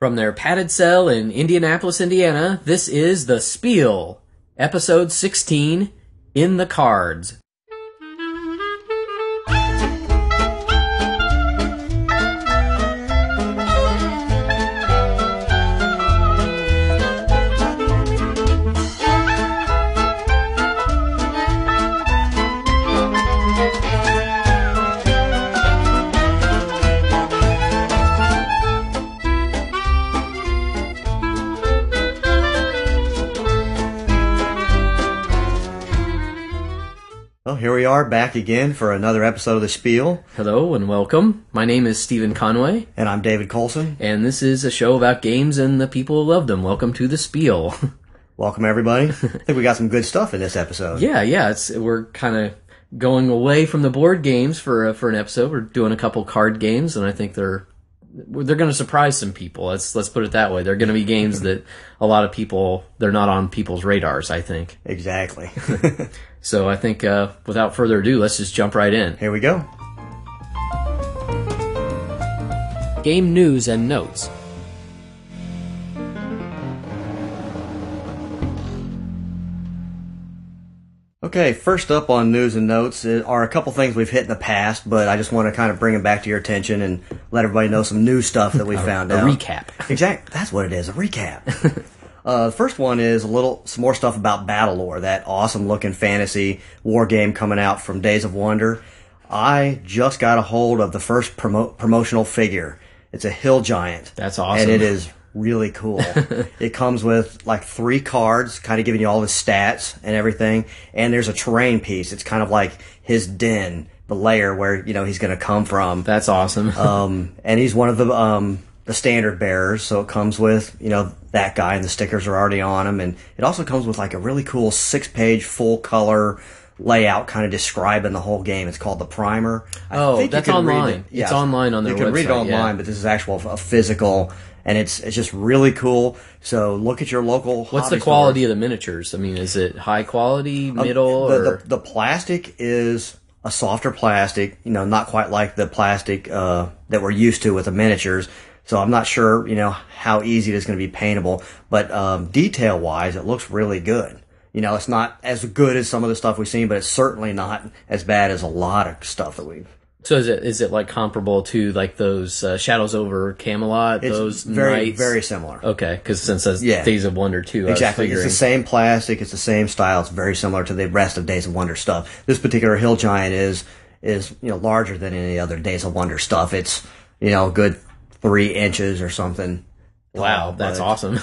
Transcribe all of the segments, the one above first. From their padded cell in Indianapolis, Indiana, this is The Spiel, Episode 16, In the Cards. Well, here we are back again for another episode of The Spiel. Hello and welcome. My name is Stephen Conway. And I'm David Coulson. And this is a show about games and the people who love them. Welcome to The Spiel. Welcome, everybody. I think we got some good stuff in this episode. Yeah. We're kind of going away from the board games for an episode. We're doing a couple card games, and I think they're going to surprise some people. Let's put it that way. They're going to be games that a lot of people, they're not on people's radars, I think. Exactly. So I think without further ado, let's just jump right in. Here we go. Game news and notes. Okay, first up on news and notes are a couple things we've hit in the past, but I just want to kind of bring them back to your attention and let everybody know some new stuff that we found out. A recap. Exactly. That's what it is, a recap. The first one is some more stuff about Battle Lore, that awesome-looking fantasy war game coming out from Days of Wonder. I just got a hold of the first promotional figure. It's a hill giant. That's awesome. And it is really cool. It comes with like 3 cards, kind of giving you all the stats and everything. And there's a terrain piece. It's kind of like his den, the lair where he's going to come from. That's awesome. And he's one of the standard bearers, so it comes with that guy, and the stickers are already on him. And it also comes with like a really cool 6-page full color layout, kind of describing the whole game. It's called the primer. I think that's online. Yeah, it's online on their website. You can read it online, but this is a physical. And it's just really cool. So look at your local. What's the quality of the miniatures? I mean, is it high quality, middle? The plastic is a softer plastic, not quite like the plastic that we're used to with the miniatures. So I'm not sure, how easy it is going to be paintable. But detail-wise, it looks really good. It's not as good as some of the stuff we've seen, but it's certainly not as bad as a lot of stuff that we've. So is it like comparable to like those Shadows over Camelot? It's those very knights? Very similar. Okay, because since that's Days of Wonder 2, exactly. It's the same plastic, it's the same style, it's very similar to the rest of Days of Wonder stuff. This particular hill giant is larger than any other Days of Wonder stuff. It's a good 3 inches or something. Wow, that's awesome!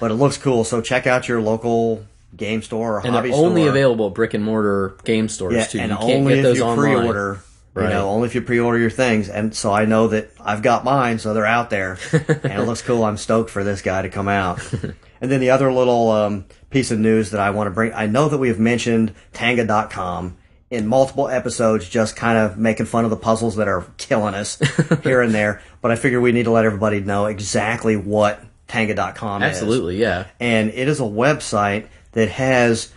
But it looks cool. So check out your local game store or hobby store. And they're only available at brick and mortar game stores too. And you can't get those online. Pre-order. Right. Only if you pre-order your things. And so I know that I've got mine, so they're out there. And it looks cool. I'm stoked for this guy to come out. And then the other little piece of news that I want to bring, I know that we have mentioned Tanga.com in multiple episodes, just kind of making fun of the puzzles that are killing us here and there. But I figure we need to let everybody know exactly what Tanga.com is. Absolutely, yeah. And it is a website that has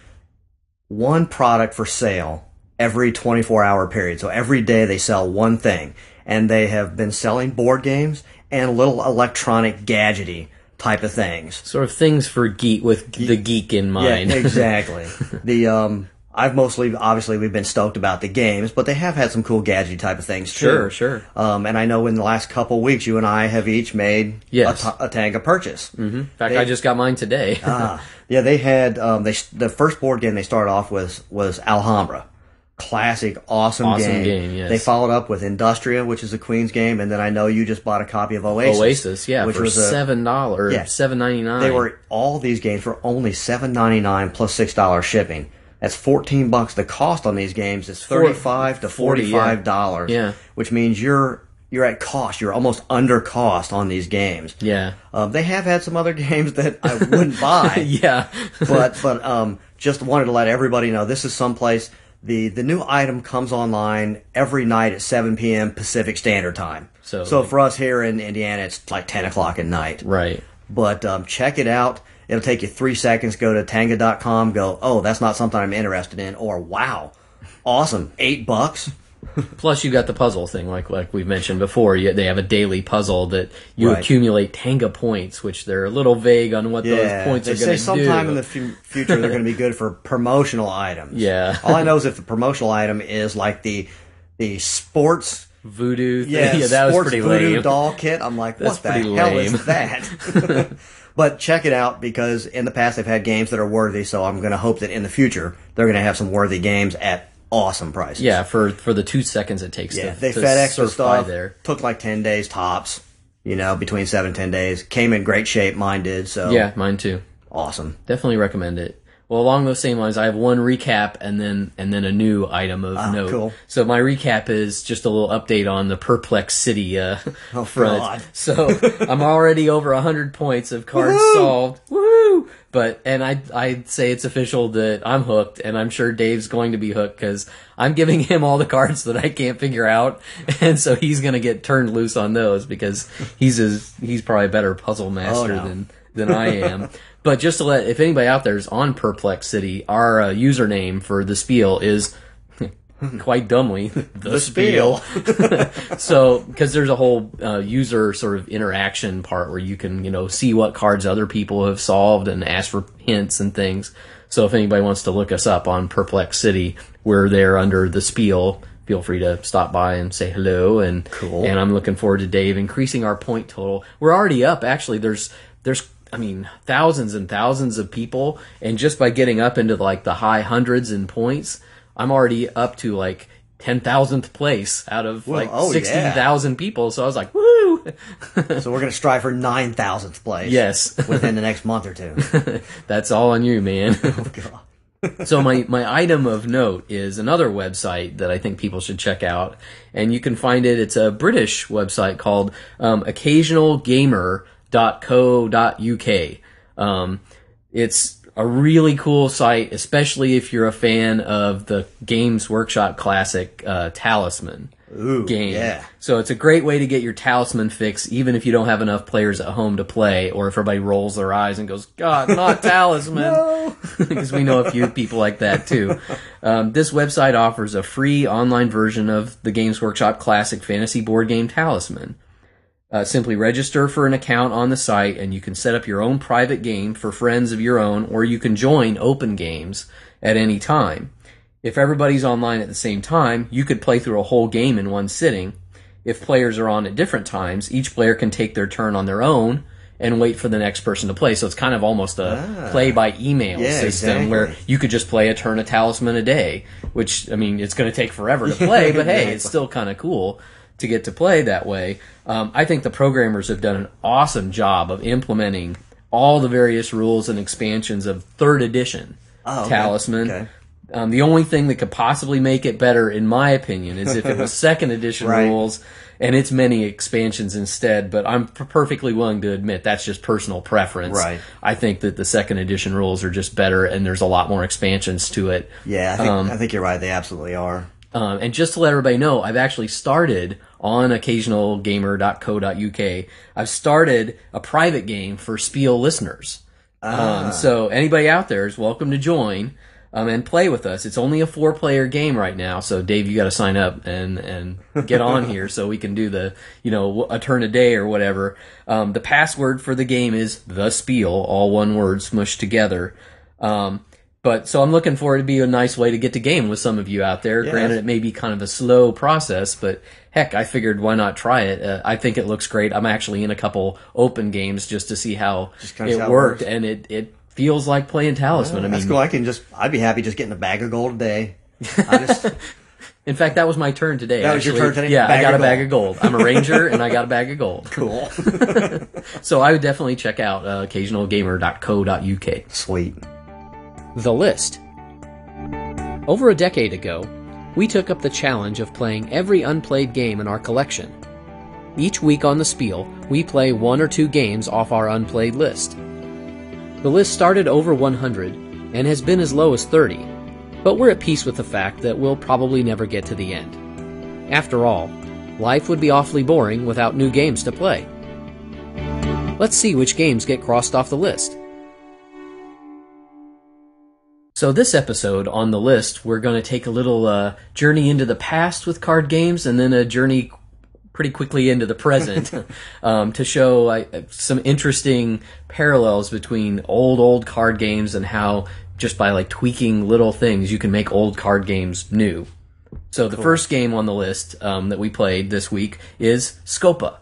one product for sale every 24-hour period. So every day they sell one thing. And they have been selling board games and little electronic gadgety type of things. Sort of things for geek, with the geek in mind. Yeah, exactly. I've mostly, obviously, we've been stoked about the games, but they have had some cool gadgety type of things too. Sure. And I know in the last couple weeks, you and I have each made a Tanga purchase. Mm-hmm. In fact, I just got mine today. Yeah, they had, the first board game they started off with was Alhambra. Classic, awesome game. Yes. They followed up with Industria, which is a Queen's game, and then I know you just bought a copy of Oasis. Oasis, yeah, which was $7, $7.99. They were all these games were only $7.99 plus $6 shipping. That's $14. The cost on these games is $35 to $45, which means you're at cost. You're almost under cost on these games. Yeah, they have had some other games that I wouldn't buy. Yeah, but just wanted to let everybody know this is someplace. The new item comes online every night at 7 p.m. Pacific Standard Time. So for us here in Indiana, it's like 10 o'clock at night. Right. But check it out. It'll take you 3 seconds. Go to Tanga.com. Go, oh, that's not something I'm interested in. Or, wow, awesome, $8. Plus, you got the puzzle thing, like we've mentioned before. They have a daily puzzle that you accumulate Tanga points, which they're a little vague on what those points are going to do. They say sometime in the future they're going to be good for promotional items. Yeah. All I know is if the promotional item is like the sports voodoo thing. Yeah, that was pretty voodoo lame. Doll kit. I'm like, what the hell is that? But check it out, because in the past they've had games that are worthy, so I'm going to hope that in the future they're going to have some worthy games at awesome prices. Yeah, for the 2 seconds it takes to they FedEx the stuff there. Took like 10 days tops, between 7 and 10 days. Came in great shape, mine did. So yeah, mine too. Awesome. Definitely recommend it. Well, along those same lines, I have one recap and then a new item of note. Cool. So my recap is just a little update on the Perplex City front. God. So I'm already over 100 points of cards solved. Woohoo! But I'd say it's official that I'm hooked, and I'm sure Dave's going to be hooked, because I'm giving him all the cards that I can't figure out, and so he's going to get turned loose on those, because he's probably a better puzzle master than I am. But just to if anybody out there is on Perplex City, our username for The Spiel is, quite dumbly, The Spiel. So, because there's a whole user sort of interaction part where you can, see what cards other people have solved and ask for hints and things. So if anybody wants to look us up on Perplex City, we're there under The Spiel. Feel free to stop by and say hello. And, cool. And I'm looking forward to Dave increasing our point total. We're already up, actually. There's thousands and thousands of people, and just by getting up into like the high hundreds in points, I'm already up to like 10,000th place out of 16,000 people. So I was like, woo! So we're going to strive for 9,000th place. Yes. Within the next month or two. That's all on you, man. Oh, God. So my item of note is another website that I think people should check out, and you can find it. It's a British website called Occasional Gamer. .co.uk. It's a really cool site, especially if you're a fan of the Games Workshop classic Talisman game. Yeah. So it's a great way to get your Talisman fix, even if you don't have enough players at home to play, or if everybody rolls their eyes and goes, God, not Talisman, because we know a few people like that too. This website offers a free online version of the Games Workshop classic fantasy board game Talisman. Simply register for an account on the site, and you can set up your own private game for friends of your own, or you can join open games at any time. If everybody's online at the same time, you could play through a whole game in one sitting. If players are on at different times, each player can take their turn on their own and wait for the next person to play. So it's kind of almost a play by email system where you could just play a turn of Talisman a day, which, it's going to take forever to play, but hey, it's still kind of cool to get to play that way. I think the programmers have done an awesome job of implementing all the various rules and expansions of 3rd edition Talisman. Okay. The only thing that could possibly make it better, in my opinion, is if it was 2nd edition rules and its many expansions instead, but I'm perfectly willing to admit that's just personal preference. Right. I think that the 2nd edition rules are just better, and there's a lot more expansions to it. Yeah, I think you're right. They absolutely are. And just to let everybody know, I've actually started on occasionalgamer.co.uk. I've started a private game for Spiel listeners. So anybody out there is welcome to join and play with us. It's only a 4-player game right now. So Dave, you got to sign up and get on here so we can do the, a turn a day or whatever. The password for the game is The Spiel, all one word smushed together. So I'm looking forward to be a nice way to get to game with some of you out there. Yes. Granted, it may be kind of a slow process, but heck, I figured why not try it? I think it looks great. I'm actually in a couple open games just to see how it worked, and it feels like playing Talisman. That's cool. I'd be happy just getting a bag of gold a day. In fact, that was my turn today. That was your turn today? Yeah, I got a bag of gold. I'm a ranger, and I got a bag of gold. Cool. So I would definitely check out occasionalgamer.co.uk. Sweet. The List. Over a decade ago, we took up the challenge of playing every unplayed game in our collection. Each week on The Spiel, we play 1 or 2 games off our unplayed list. The list started over 100 and has been as low as 30, but we're at peace with the fact that we'll probably never get to the end. After all, life would be awfully boring without new games to play. Let's see which games get crossed off the list. So this episode on the list, we're going to take a little journey into the past with card games, and then a journey pretty quickly into the present to show some interesting parallels between old card games and how just by like tweaking little things, you can make old card games new. So the first game on the list that we played this week is Scopa.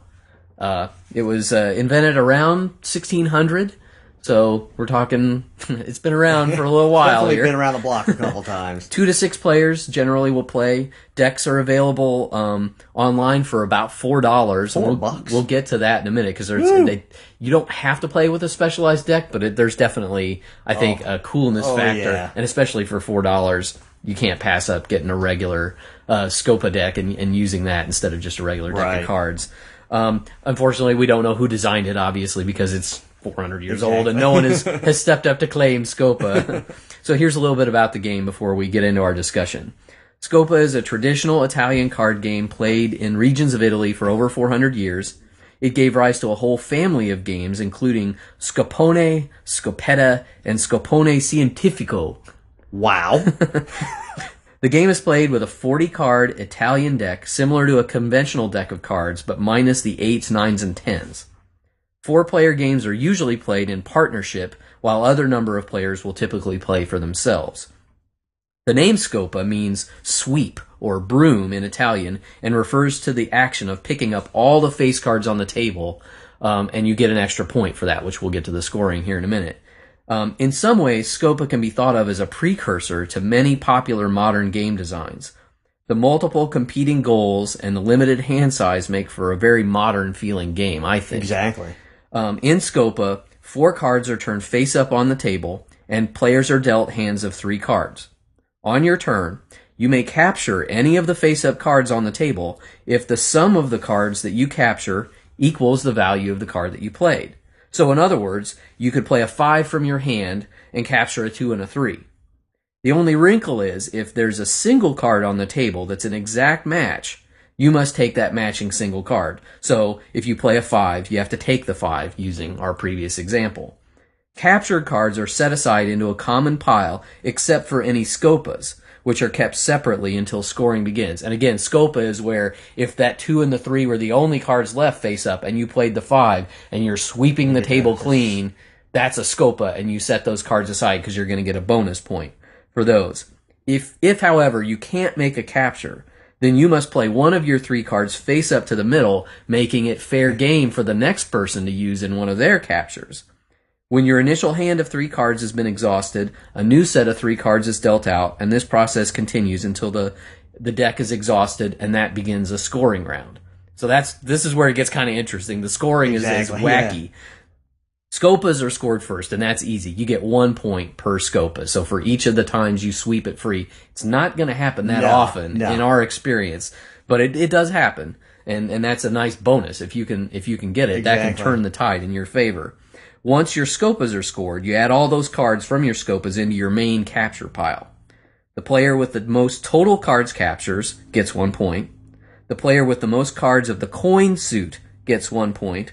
It was invented around 1600. So we're talking, it's been around for a little while. Definitely been around the block a couple times. 2 to 6 players generally will play. Decks are available online for about $4. $4? We'll get to that in a minute because you don't have to play with a specialized deck, but there's definitely, I think, a coolness factor. Yeah. And especially for $4, you can't pass up getting a regular Scopa deck and using that instead of just a regular deck of cards. Unfortunately, we don't know who designed it, obviously, because it's 400 years old, and no one has stepped up to claim Scopa. So here's a little bit about the game before we get into our discussion. Scopa is a traditional Italian card game played in regions of Italy for over 400 years. It gave rise to a whole family of games, including Scopone, Scopetta, and Scopone Scientifico. Wow. The game is played with a 40-card Italian deck, similar to a conventional deck of cards, but minus the 8s, 9s, and 10s. 4-player games are usually played in partnership, while other number of players will typically play for themselves. The name Scopa means sweep or broom in Italian and refers to the action of picking up all the face cards on the table, and you get an extra point for that, which we'll get to the scoring here in a minute. In some ways, Scopa can be thought of as a precursor to many popular modern game designs. The multiple competing goals and the limited hand size make for a very modern-feeling game, I think. Exactly. In Scopa, 4 cards are turned face up on the table, and players are dealt hands of 3 cards. On your turn, you may capture any of the face-up cards on the table if the sum of the cards that you capture equals the value of the card that you played. So in other words, you could play a 5 from your hand and capture a 2 and a 3. The only wrinkle is if there's a single card on the table that's an exact match, you must take that matching single card. So if you play a 5, you have to take the 5 using our previous example. Captured cards are set aside into a common pile except for any Scopas, which are kept separately until scoring begins. And again, Scopa is where if that 2 and the 3 were the only cards left face up and you played the 5 and you're sweeping the table clean, that's a Scopa and you set those cards aside because you're going to get a bonus point for those. If however, you can't make a capture, then you must play one of your 3 cards face up to the middle, making it fair game for the next person to use in one of their captures. When your initial hand of 3 cards has been exhausted, a new set of 3 cards is dealt out, and this process continues until the deck is exhausted, and that begins a scoring round. So this is where it gets kind of interesting. The scoring is wacky. Yeah. Scopas are scored first, and that's easy. You get 1 point per Scopa. So for each of the times you sweep it free, it's not going to happen that often in our experience, but it does happen, and that's a nice bonus if you can get it. Exactly. That can turn the tide in your favor. Once your Scopas are scored, you add all those cards from your Scopas into your main capture pile. The player with the most total cards captures gets 1 point. The player with the most cards of the coin suit gets 1 point.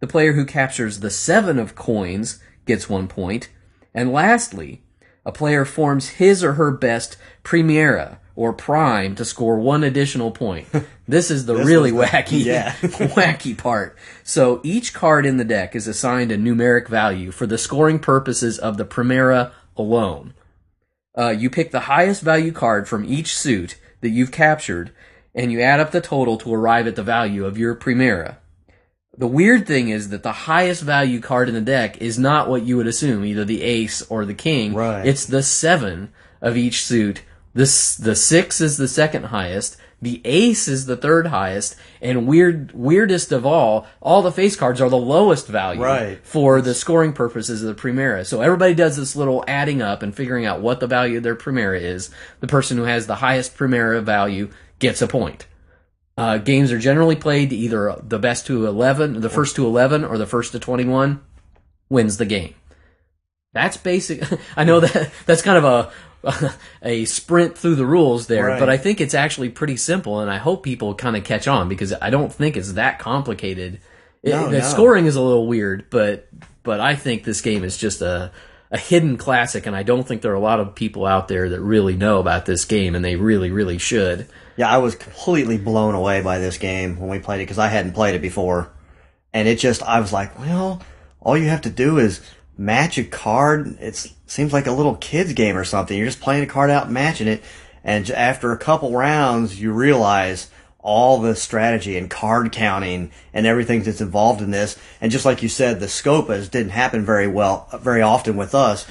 The player who captures the 7 of coins gets 1 point. And lastly, a player forms his or her best Premiera or Prime to score 1 additional point. This is the really wacky, wacky part. So each card in the deck is assigned a numeric value for the scoring purposes of the Premiera alone. You pick the highest value card from each suit that you've captured, and you add up the total to arrive at the value of your Premiera. The weird thing is that the highest value card in the deck is not what you would assume, either the ace or the king. Right. It's the 7 of each suit. The 6 is the second highest. The ace is the third highest. And weirdest of all the face cards are the lowest value for the scoring purposes of the Primera. So everybody does this little adding up and figuring out what the value of their Primera is. The person who has the highest Primera value gets a point. Games are generally played either the best to 11, the first to 11, or the first to 21 wins the game. That's basic. I know that's kind of a sprint through the rules there, but I think it's actually pretty simple, and I hope people kind of catch on because I don't think it's that complicated. Scoring is a little weird, but I think this game is just a a hidden classic, and I don't think there are a lot of people out there that really know about this game, and they really, really should. Yeah, I was completely blown away by this game when we played it, because I hadn't played it before. And it just, I was like, well, all you have to do is match a card. It seems like a little kid's game or something. You're just playing a card out, matching it. And after a couple rounds, you realize all the strategy and card counting and everything that's involved in this. And just like you said, the Scopas didn't happen very often with us.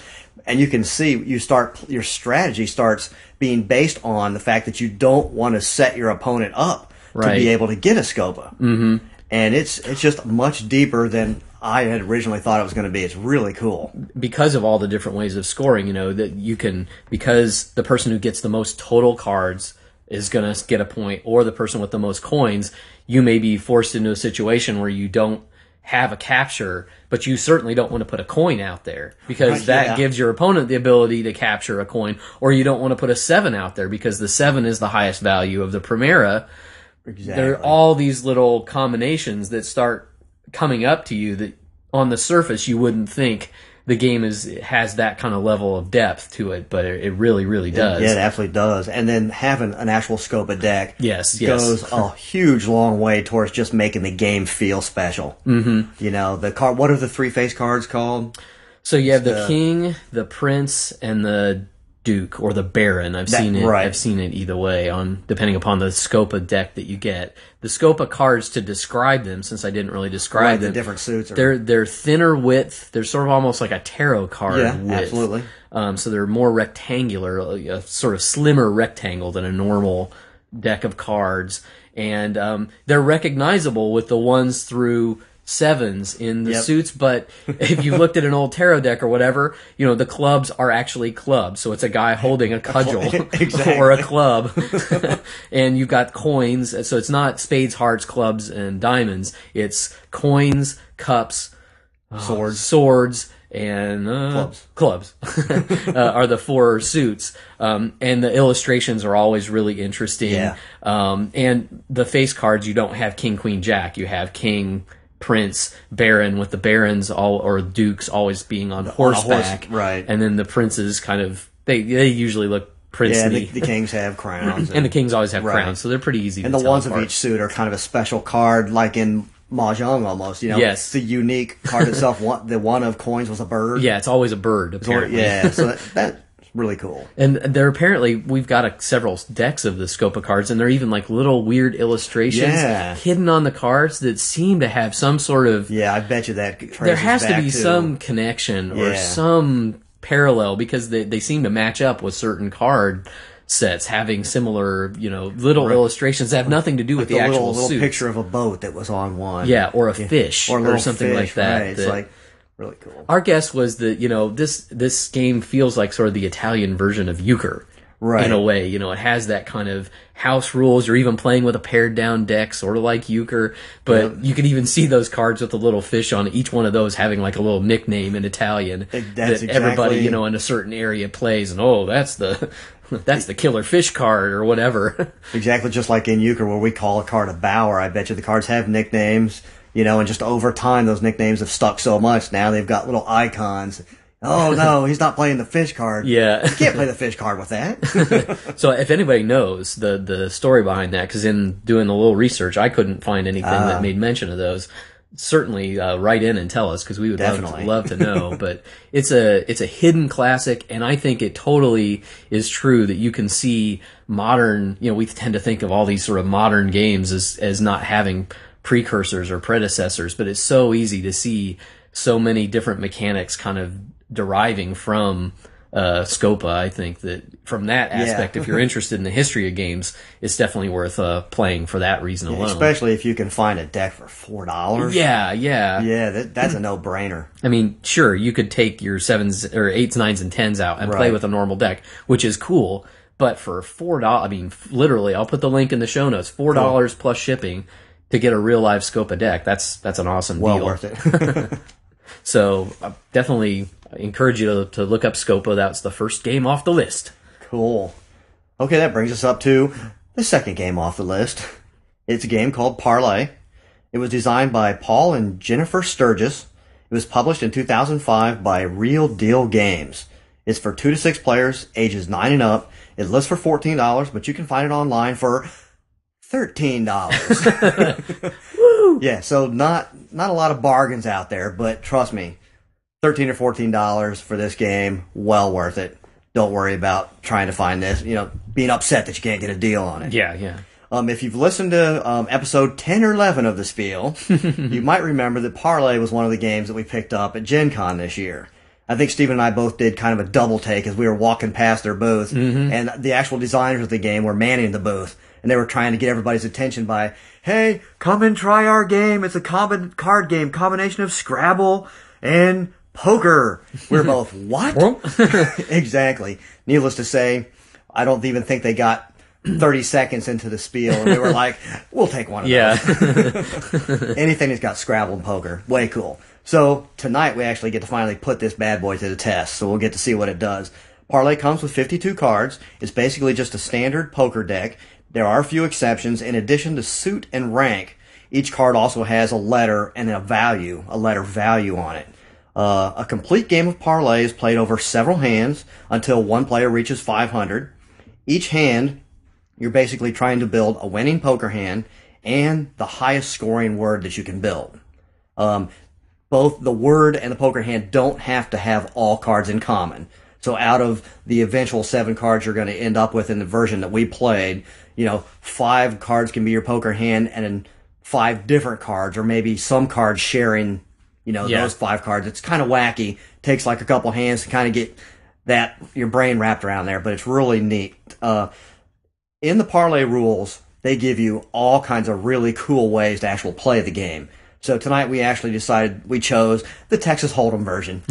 And you can see your strategy starts being based on the fact that you don't want to set your opponent up to be able to get a Scopa. Mm-hmm. And it's just much deeper than I had originally thought it was going to be. It's really cool. Because of all the different ways of scoring, you know, that you can, because the person who gets the most total cards is going to get a point, or the person with the most coins, you may be forced into a situation where you don't have a capture, but you certainly don't want to put a coin out there, because that gives your opponent the ability to capture a coin, or you don't want to put a 7 out there because the 7 is the highest value of the Primera. Exactly. There are all these little combinations that start coming up to you that on the surface you wouldn't think the game has that kind of level of depth to it, but it really, really does. Yeah, it absolutely does. And then having an actual Scopa deck goes a huge long way towards just making the game feel special. Mm-hmm. You know, the card. What are the three-face cards called? So you have the king, the prince, and the duke or the baron. I've seen it either way, on depending upon the Scopa deck that you get. The Scopa cards, to describe them, since I didn't really describe them, the different suits. They're thinner width. They're sort of almost like a tarot card width. Absolutely. So they're more rectangular, a sort of slimmer rectangle than a normal deck of cards, and they're recognizable with the 1s through 7s in the suits, but if you looked at an old tarot deck or whatever, you know, the clubs are actually clubs. So it's a guy holding a cudgel or a club, and you've got coins. So it's not spades, hearts, clubs, and diamonds. It's coins, cups, swords, and clubs are the 4 suits. And the illustrations are always really interesting. Yeah. And the face cards, you don't have king, queen, jack. You have king, prince, baron, with the barons or dukes always being on horseback, right? And then the princes kind of they usually look princely. Yeah, the kings have crowns, and the kings always have crowns, so they're pretty easy. And to the ones apart of each suit are kind of a special card, like in mahjong almost. You know, it's the unique card itself. The one of coins was a bird. Yeah, it's always a bird. Apparently, so that really cool. And they're apparently, we've got several decks of the Scopa cards, and they're even like little weird illustrations hidden on the cards that seem to have some sort of... Yeah, I bet you that traces back. There has to be some connection or some parallel, because they seem to match up with certain card sets having similar, you know, little illustrations that have nothing to do with the actual suit. A little picture of a boat that was on one. Yeah, or a fish or something like that. Right. It's like... really cool. Our guess was that, you know, this game feels like sort of the Italian version of Euchre, in a way. You know, it has that kind of house rules. You're even playing with a pared down deck, sort of like Euchre. But you could even see those cards with the little fish on each one of those having like a little nickname in Italian everybody, you know, in a certain area plays. And that's the killer fish card or whatever. Exactly, just like in Euchre, where we call a card a bower. I bet you the cards have nicknames. You know, and just over time, those nicknames have stuck so much. Now they've got little icons. Oh, no, he's not playing the fish card. Yeah. You can't play the fish card with that. So if anybody knows the story behind that, because in doing a little research, I couldn't find anything that made mention of those. Certainly write in and tell us, because we would love to know. But it's a hidden classic, and I think it totally is true that you can see modern... You know, we tend to think of all these sort of modern games as not having precursors or predecessors, but it's so easy to see so many different mechanics kind of deriving from Scopa. I think that from that aspect, if you're interested in the history of games, it's definitely worth playing for that reason alone. Especially if you can find a deck for $4. Yeah. That's a no-brainer. I mean, sure, you could take your 7s or 8s, 9s, and 10s out and play with a normal deck, whiwhich is cool. But for $4, I mean, literally, I'll put the link in the show notes. $4 plus shipping. To get a real live Scopa deck, that's an awesome deal. Well worth it. So I definitely encourage you to look up Scopa. That's the first game off the list. Cool. Okay, that brings us up to the second game off the list. It's a game called Parlay. It was designed by Paul and Jennifer Sturgis. It was published in 2005 by Real Deal Games. It's for 2 to 6 players, ages 9 and up. It lists for $14, but you can find it online for $13. Woo! Yeah, so not a lot of bargains out there, but trust me, $13 or $14 for this game, well worth it. Don't worry about trying to find this, being upset that you can't get a deal on it. Yeah, yeah. If you've listened to episode 10 or 11 of The Spiel, you might remember that Parlay was one of the games that we picked up at Gen Con this year. I think Stephen and I both did kind of a double take as we were walking past their booth, and the actual designers of the game were manning the booth, and they were trying to get everybody's attention by, hey, come and try our game. It's a card game, combination of Scrabble and poker. We're both, what? Exactly. Needless to say, I don't even think they got 30 seconds into the spiel, and they were like, we'll take one of those. Anything that's got Scrabble and poker. Way cool. So tonight we actually get to finally put this bad boy to the test, so we'll get to see what it does. Parlay comes with 52 cards. It's basically just a standard poker deck. There are a few exceptions. In addition to suit and rank, each card also has a letter and a letter value on it. A complete game of Parlay is played over several hands until one player reaches 500. Each hand, you're basically trying to build a winning poker hand and the highest scoring word that you can build. Both the word and the poker hand don't have to have all cards in common. So out of the eventual 7 cards you're going to end up with in the version that we played, 5 cards can be your poker hand, and then 5 different cards, or maybe some cards sharing, those 5 cards. It's kind of wacky. Takes like a couple hands to kind of get your brain wrapped around there, but it's really neat. In the Parlay rules, they give you all kinds of really cool ways to actually play the game. So tonight we actually decided we chose the Texas Hold'em version.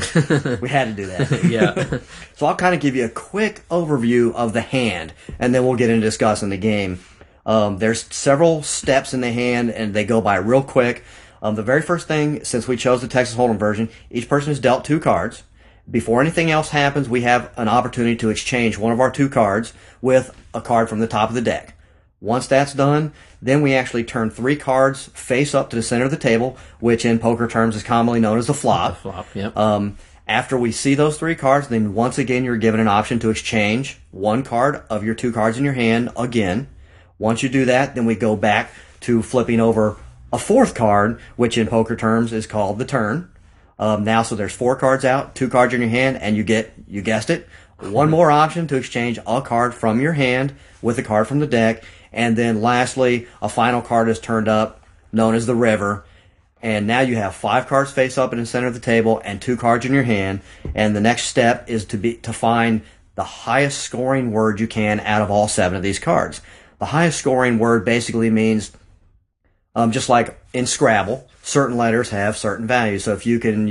We had to do that. Yeah. So I'll kind of give you a quick overview of the hand, and then we'll get into discussing the game. There's several steps in the hand, and they go by real quick. The very first thing, since we chose the Texas Hold'em version, each person is dealt 2 cards. Before anything else happens, we have an opportunity to exchange one of our 2 cards with a card from the top of the deck. Once that's done, then we actually turn 3 cards face up to the center of the table, which in poker terms is commonly known as the flop. The flop, yep. After we see those 3 cards, then once again you're given an option to exchange one card of your 2 cards in your hand again. Once you do that, then we go back to flipping over a 4th card, which in poker terms is called the turn. So there's 4 cards out, 2 cards in your hand, and you get, you guessed it, one more option to exchange a card from your hand with a card from the deck. And then lastly, a final card is turned up, known as the river. And now you have 5 cards face up in the center of the table and 2 cards in your hand. And the next step is to find the highest scoring word you can out of all 7 of these cards. The highest scoring word basically means, just like in Scrabble, certain letters have certain values. So if you can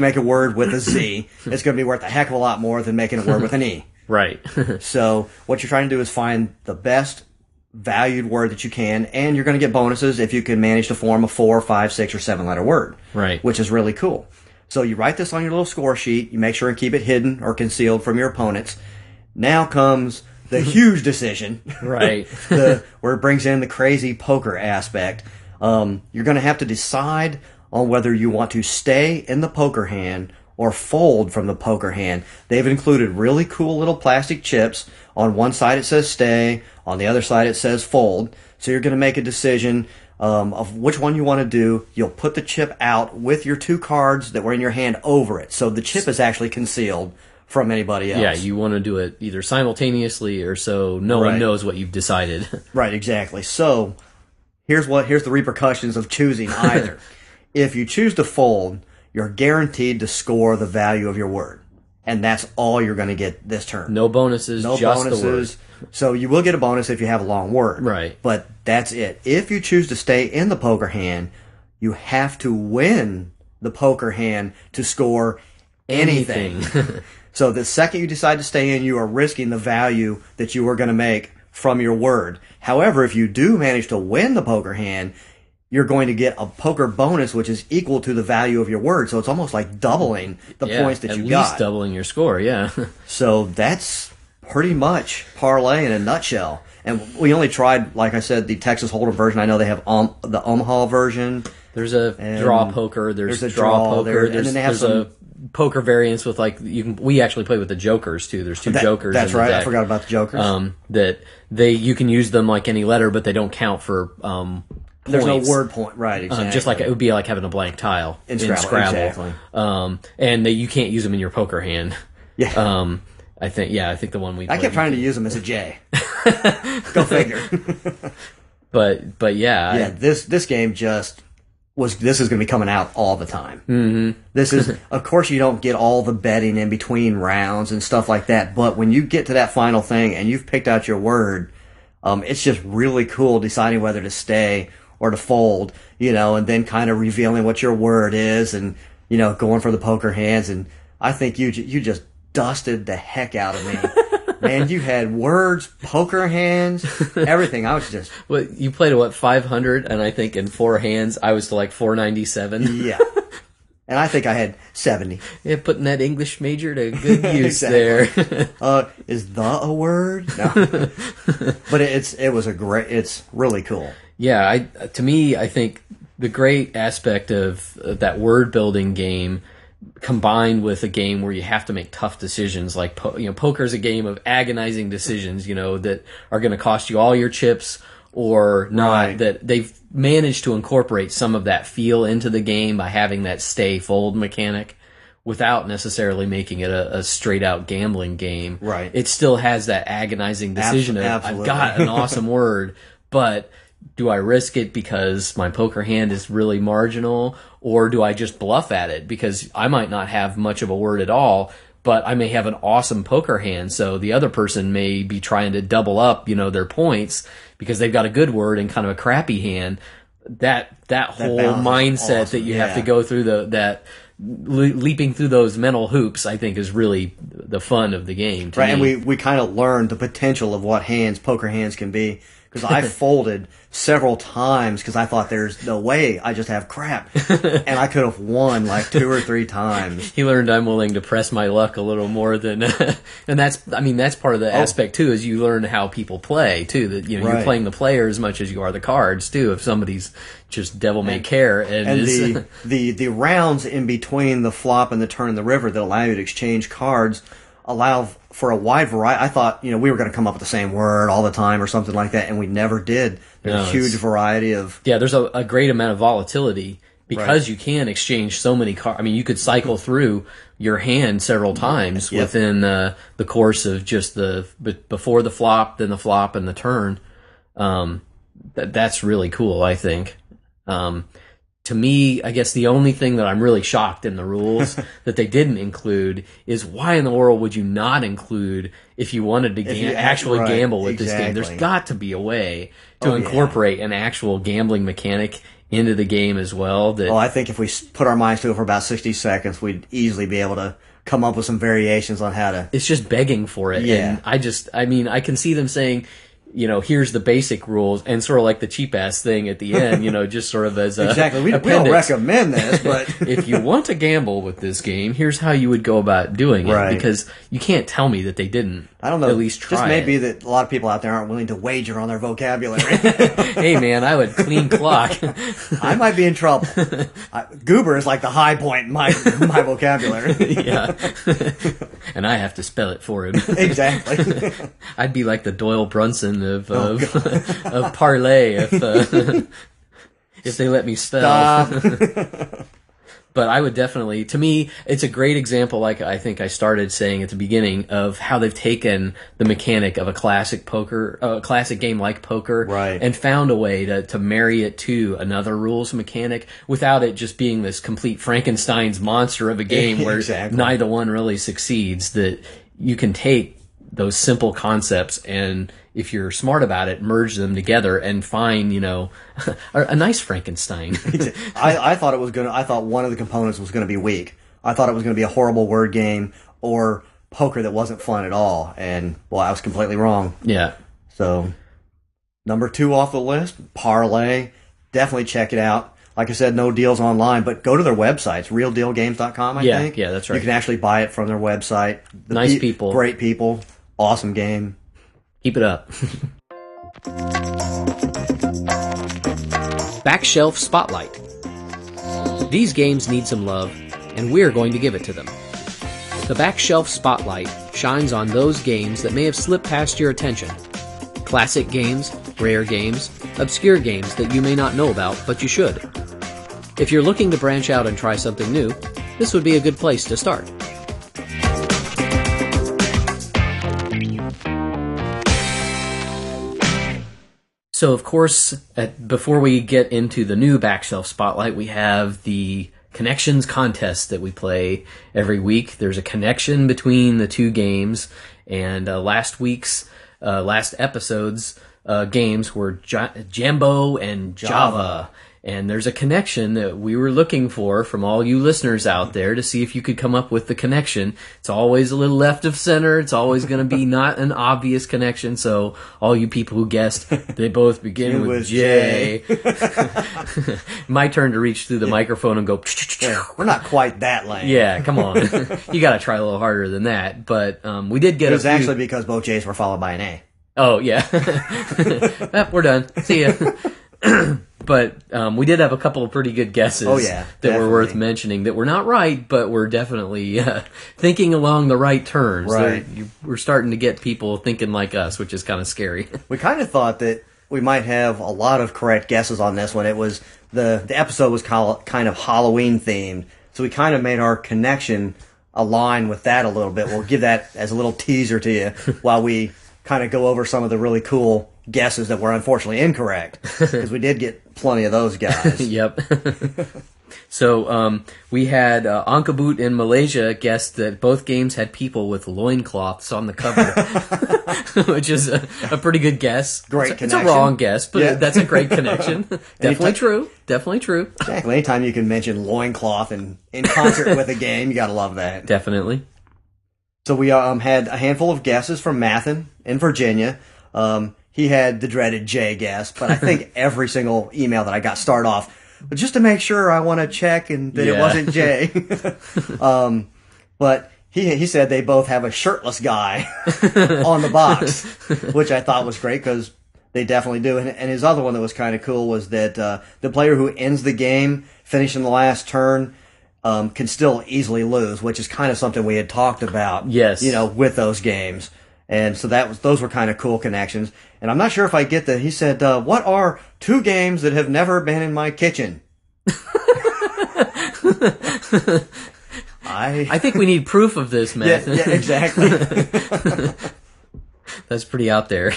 make a word with a Z, it's going to be worth a heck of a lot more than making a word with an E. Right. So what you're trying to do is find the best valued word that you can, and you're going to get bonuses if you can manage to form a 4, 5, 6, or 7 letter word. Right. Which is really cool. So you write this on your little score sheet. You make sure and keep it hidden or concealed from your opponents. Now comes the huge decision. Right. Where it brings in the crazy poker aspect. You're going to have to decide on whether you want to stay in the poker hand or fold from the poker hand. They've included really cool little plastic chips. On one side it says stay, on the other side it says fold. So you're going to make a decision of which one you want to do. You'll put the chip out with your 2 cards that were in your hand over it. So the chip is actually concealed from anybody else. Yeah, you want to do it either simultaneously or so no one knows what you've decided. Right, exactly. So here's the repercussions of choosing either. If you choose to fold, you're guaranteed to score the value of your word. And that's all you're going to get this turn. No bonuses, the word. So you will get a bonus if you have a long word. Right. But that's it. If you choose to stay in the poker hand, you have to win the poker hand to score anything. So the second you decide to stay in, you are risking the value that you are going to make from your word. However, if you do manage to win the poker hand, you're going to get a poker bonus, which is equal to the value of your word. So it's almost like doubling the points that you got. At least doubling your score, yeah. So that's pretty much Parlay in a nutshell. And we only tried, like I said, the Texas Hold'em version. I know they have the Omaha version. There's a draw poker. There's a draw poker. There's a poker variants with, like, we actually play with the jokers too. There's two jokers. That's right. I forgot about the jokers. You can use them like any letter, but they don't count for points. There's no word point, right? Exactly. Just like it would be like having a blank tile in Scrabble. Exactly. And you can't use them in your poker hand. Yeah. I think the one we played. I kept trying to use them as a J. Go figure. But yeah. Yeah, this game just was, this is going to be coming out all the time. Mm-hmm. This is, of course you don't get all the betting in between rounds and stuff like that, but when you get to that final thing and you've picked out your word, it's just really cool deciding whether to stay or to fold, and then kind of revealing what your word is and, going for the poker hands. And I think you just dusted the heck out of me. Man, you had words, poker hands, everything. I was just... Well, you played, 500? And I think in four hands, I was to 497. Yeah. And I think I had 70. Yeah, putting that English major to good use there. Is the a word? No. But it was really cool. Yeah, I think the great aspect of that word-building game combined with a game where you have to make tough decisions, poker is a game of agonizing decisions, that are going to cost you all your chips or not. Right. That they've managed to incorporate some of that feel into the game by having that stay fold mechanic without necessarily making it a straight out gambling game. Right. It still has that agonizing decision I've got an awesome word, but do I risk it because my poker hand is really marginal, or do I just bluff at it because I might not have much of a word at all, but I may have an awesome poker hand, so the other person may be trying to double up, their points because they've got a good word and kind of a crappy hand. That whole mindset awesome. That you have to go through, leaping through those mental hoops, I think is really the fun of the game. Right, and we kind of learned the potential of what poker hands can be. Because I folded several times because I thought there's no way, I just have crap. And I could have won 2 or 3 times. He learned I'm willing to press my luck a little more than... and that's part of the aspect, too, is you learn how people play, too. That right. You're playing the player as much as you are the cards, too, if somebody's just devil may care. And the rounds in between the flop and the turn and the river that allow you to exchange cards allow for a wide variety. I thought, we were going to come up with the same word all the time or something like that, and we never did. There's a huge variety of... Yeah, there's a great amount of volatility because you can exchange so many cards. I mean, you could cycle through your hand several times within the course of just before the flop, then the flop, and the turn. That's really cool, I think. To me, I guess the only thing that I'm really shocked in the rules that they didn't include is why in the world would you not include if you wanted to gamble with this game? There's got to be a way to incorporate an actual gambling mechanic into the game as well. I think if we put our minds to it for about 60 seconds, we'd easily be able to come up with some variations on how to... It's just begging for it. Yeah. And I can see them saying... here's the basic rules, and sort of like the cheap ass thing at the end, just sort of as a exactly. We don't recommend this, but if you want to gamble with this game, here's how you would go about doing it. Right. Because you can't tell me that they didn't. I don't know. At least try. Just maybe that a lot of people out there aren't willing to wager on their vocabulary. Hey man, I would clean clock. I might be in trouble. Goober is the high point in my vocabulary. Yeah, and I have to spell it for him. Exactly. I'd be like the Doyle Brunson of Parlay if they let me spell. But I would definitely, to me, it's a great example, like I think I started saying at the beginning, of how they've taken the mechanic of a classic game like poker, right, and found a way to marry it to another rules mechanic without it just being this complete Frankenstein's monster of a game where neither one really succeeds. That you can take those simple concepts and, if you're smart about it, merge them together and find, a nice Frankenstein. I thought one of the components was going to be weak. I thought it was going to be a horrible word game or poker that wasn't fun at all. And, I was completely wrong. Yeah. So, number 2 off the list, Parlay. Definitely check it out. Like I said, no deals online, but go to their websites, realdealgames.com, I think. Yeah, that's right. You can actually buy it from their website. Nice people. Great people. Awesome game. Keep it up. Backshelf Spotlight. These games need some love, and we're going to give it to them. The Backshelf Spotlight shines on those games that may have slipped past your attention. Classic games, rare games, obscure games that you may not know about, but you should. If you're looking to branch out and try something new, this would be a good place to start. So, of course, before we get into the new Backshelf Spotlight, we have the Connections contest that we play every week. There's a connection between the two games, and last episode's games were Jambo and Java. And there's a connection that we were looking for from all you listeners out there to see if you could come up with the connection. It's always a little left of center. It's always going to be not an obvious connection. So all you people who guessed, they both begin with J. My turn to reach through the microphone and go. Yeah, we're not quite that lame. Yeah, come on. You got to try a little harder than that. But we did get. It was actually because both J's were followed by an A. Oh yeah. We're done. See ya. But we did have a couple of pretty good guesses that were worth mentioning that were not right, but were definitely thinking along the right turns. Right. We're starting to get people thinking like us, which is kind of scary. We kind of thought that we might have a lot of correct guesses on this one. It was the episode was kind of Halloween-themed, so we kind of made our connection align with that a little bit. We'll give that as a little teaser to you while we kind of go over some of the really cool guesses that were unfortunately incorrect, because we did get plenty of those guys. Yep. So we had Ankabut in Malaysia guessed that both games had people with loincloths on the cover, which is a pretty good guess. Great connection. It's a wrong guess, but that's a great connection. Definitely true. Exactly. Anytime you can mention loincloth in concert with a game, you got to love that. Definitely. So we had a handful of guesses from Mathen in Virginia. He had the dreaded J guess, but I think every single email that I got started off, but just to make sure, I want to check and that it wasn't J. But he said they both have a shirtless guy on the box, which I thought was great because they definitely do. And his other one that was kind of cool was that the player who ends the game finishing the last turn can still easily lose, which is kind of something we had talked about. Yes, with those games. And so those were kind of cool connections. And I'm not sure if I get that. He said, what are two games that have never been in my kitchen? I think we need proof of this, man. Yeah, exactly. That's pretty out there.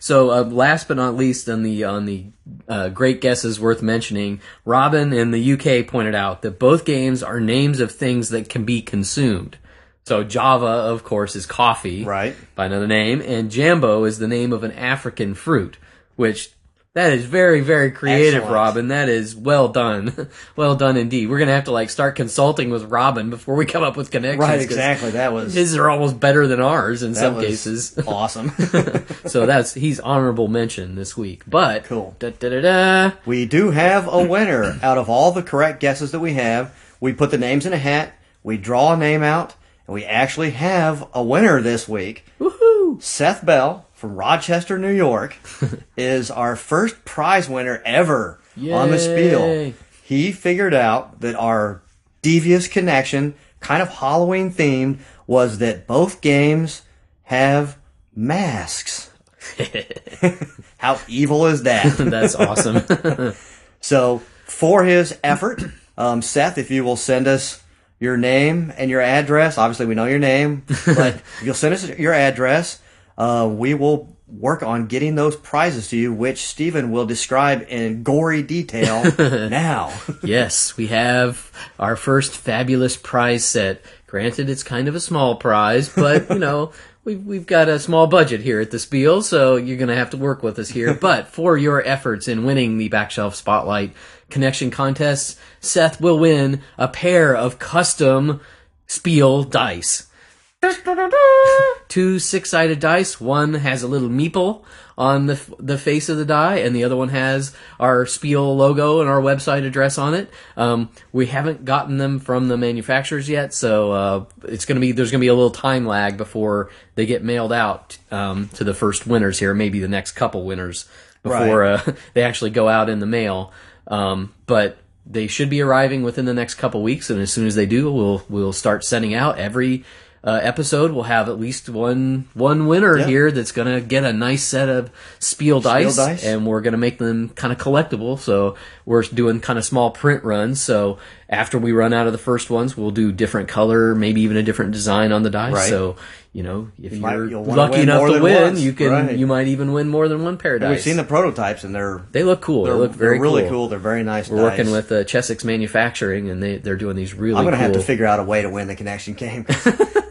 So last but not least, on the great guesses worth mentioning, Robin in the UK pointed out that both games are names of things that can be consumed. So Java, of course, is coffee, right? By another name, and Jambo is the name of an African fruit, which that is very, very creative, excellent. Robin. That is well done, well done indeed. We're gonna have to start consulting with Robin before we come up with connections. Right, exactly. That was his are almost better than ours in some cases. Awesome. So he's honorable mention this week. But cool. We do have a winner out of all the correct guesses that we have. We put the names in a hat. We draw a name out. And we actually have a winner this week. Woohoo! Seth Bell from Rochester, New York, is our first prize winner ever on The Spiel. He figured out that our devious connection, kind of Halloween-themed, was that both games have masks. How evil is that? That's awesome. So, for his effort, Seth, if you will send us your name and your address. Obviously, we know your name, but you'll send us your address. We will work on getting those prizes to you, which Stephen will describe in gory detail now. Yes, we have our first fabulous prize set. Granted, it's kind of a small prize, but, we've got a small budget here at The Spiel, so you're going to have to work with us here. But for your efforts in winning the Backshelf Spotlight Connection Contest, Seth will win a pair of custom Spiel dice. Two six-sided dice. One has a little meeple on the face of the die, and the other one has our Spiel logo and our website address on it. We haven't gotten them from the manufacturers yet, so there's gonna be a little time lag before they get mailed out to the first winners here, maybe the next couple winners before they actually go out in the mail. But they should be arriving within the next couple weeks, and as soon as they do, we'll start sending out every. Episode we'll have at least one winner here that's gonna get a nice set of Spiel dice, and we're gonna make them kind of collectible. So we're doing kind of small print runs. So after we run out of the first ones, we'll do different color, maybe even a different design on the dice. Right. So you know, if you're lucky enough to win, you might even win more than one pair of dice. We've seen the prototypes, and they look cool. They look really cool. They're very nice. We're working with Chessex Manufacturing, and they're doing these really. I'm gonna have to figure out a way to win the connection game.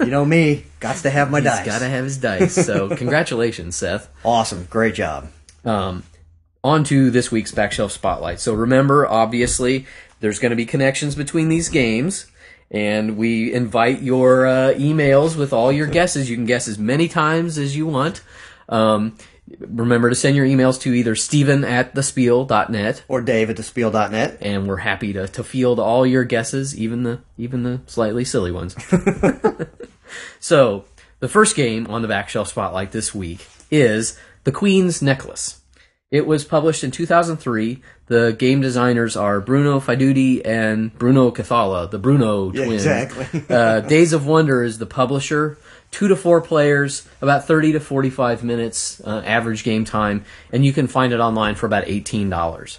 You know me, got to have my dice. He's got to have his dice. So congratulations, Seth. Awesome. Great job. On to this week's Backshelf Spotlight. So remember, obviously, there's going to be connections between these games. And we invite your emails with all your guesses. You can guess as many times as you want. Remember to send your emails to either Steven@thespiel.net or Dave@thespiel.net, and we're happy to field all your guesses, even the slightly silly ones. So the first game on the Backshelf Spotlight this week is The Queen's Necklace. It was published in 2003. The game designers are Bruno Faiduti and Bruno Cathala, the Bruno twins. Yeah, exactly. Days of Wonder is the publisher. 2 to 4 players, about 30 to 45 minutes average game time, and you can find it online for about $18.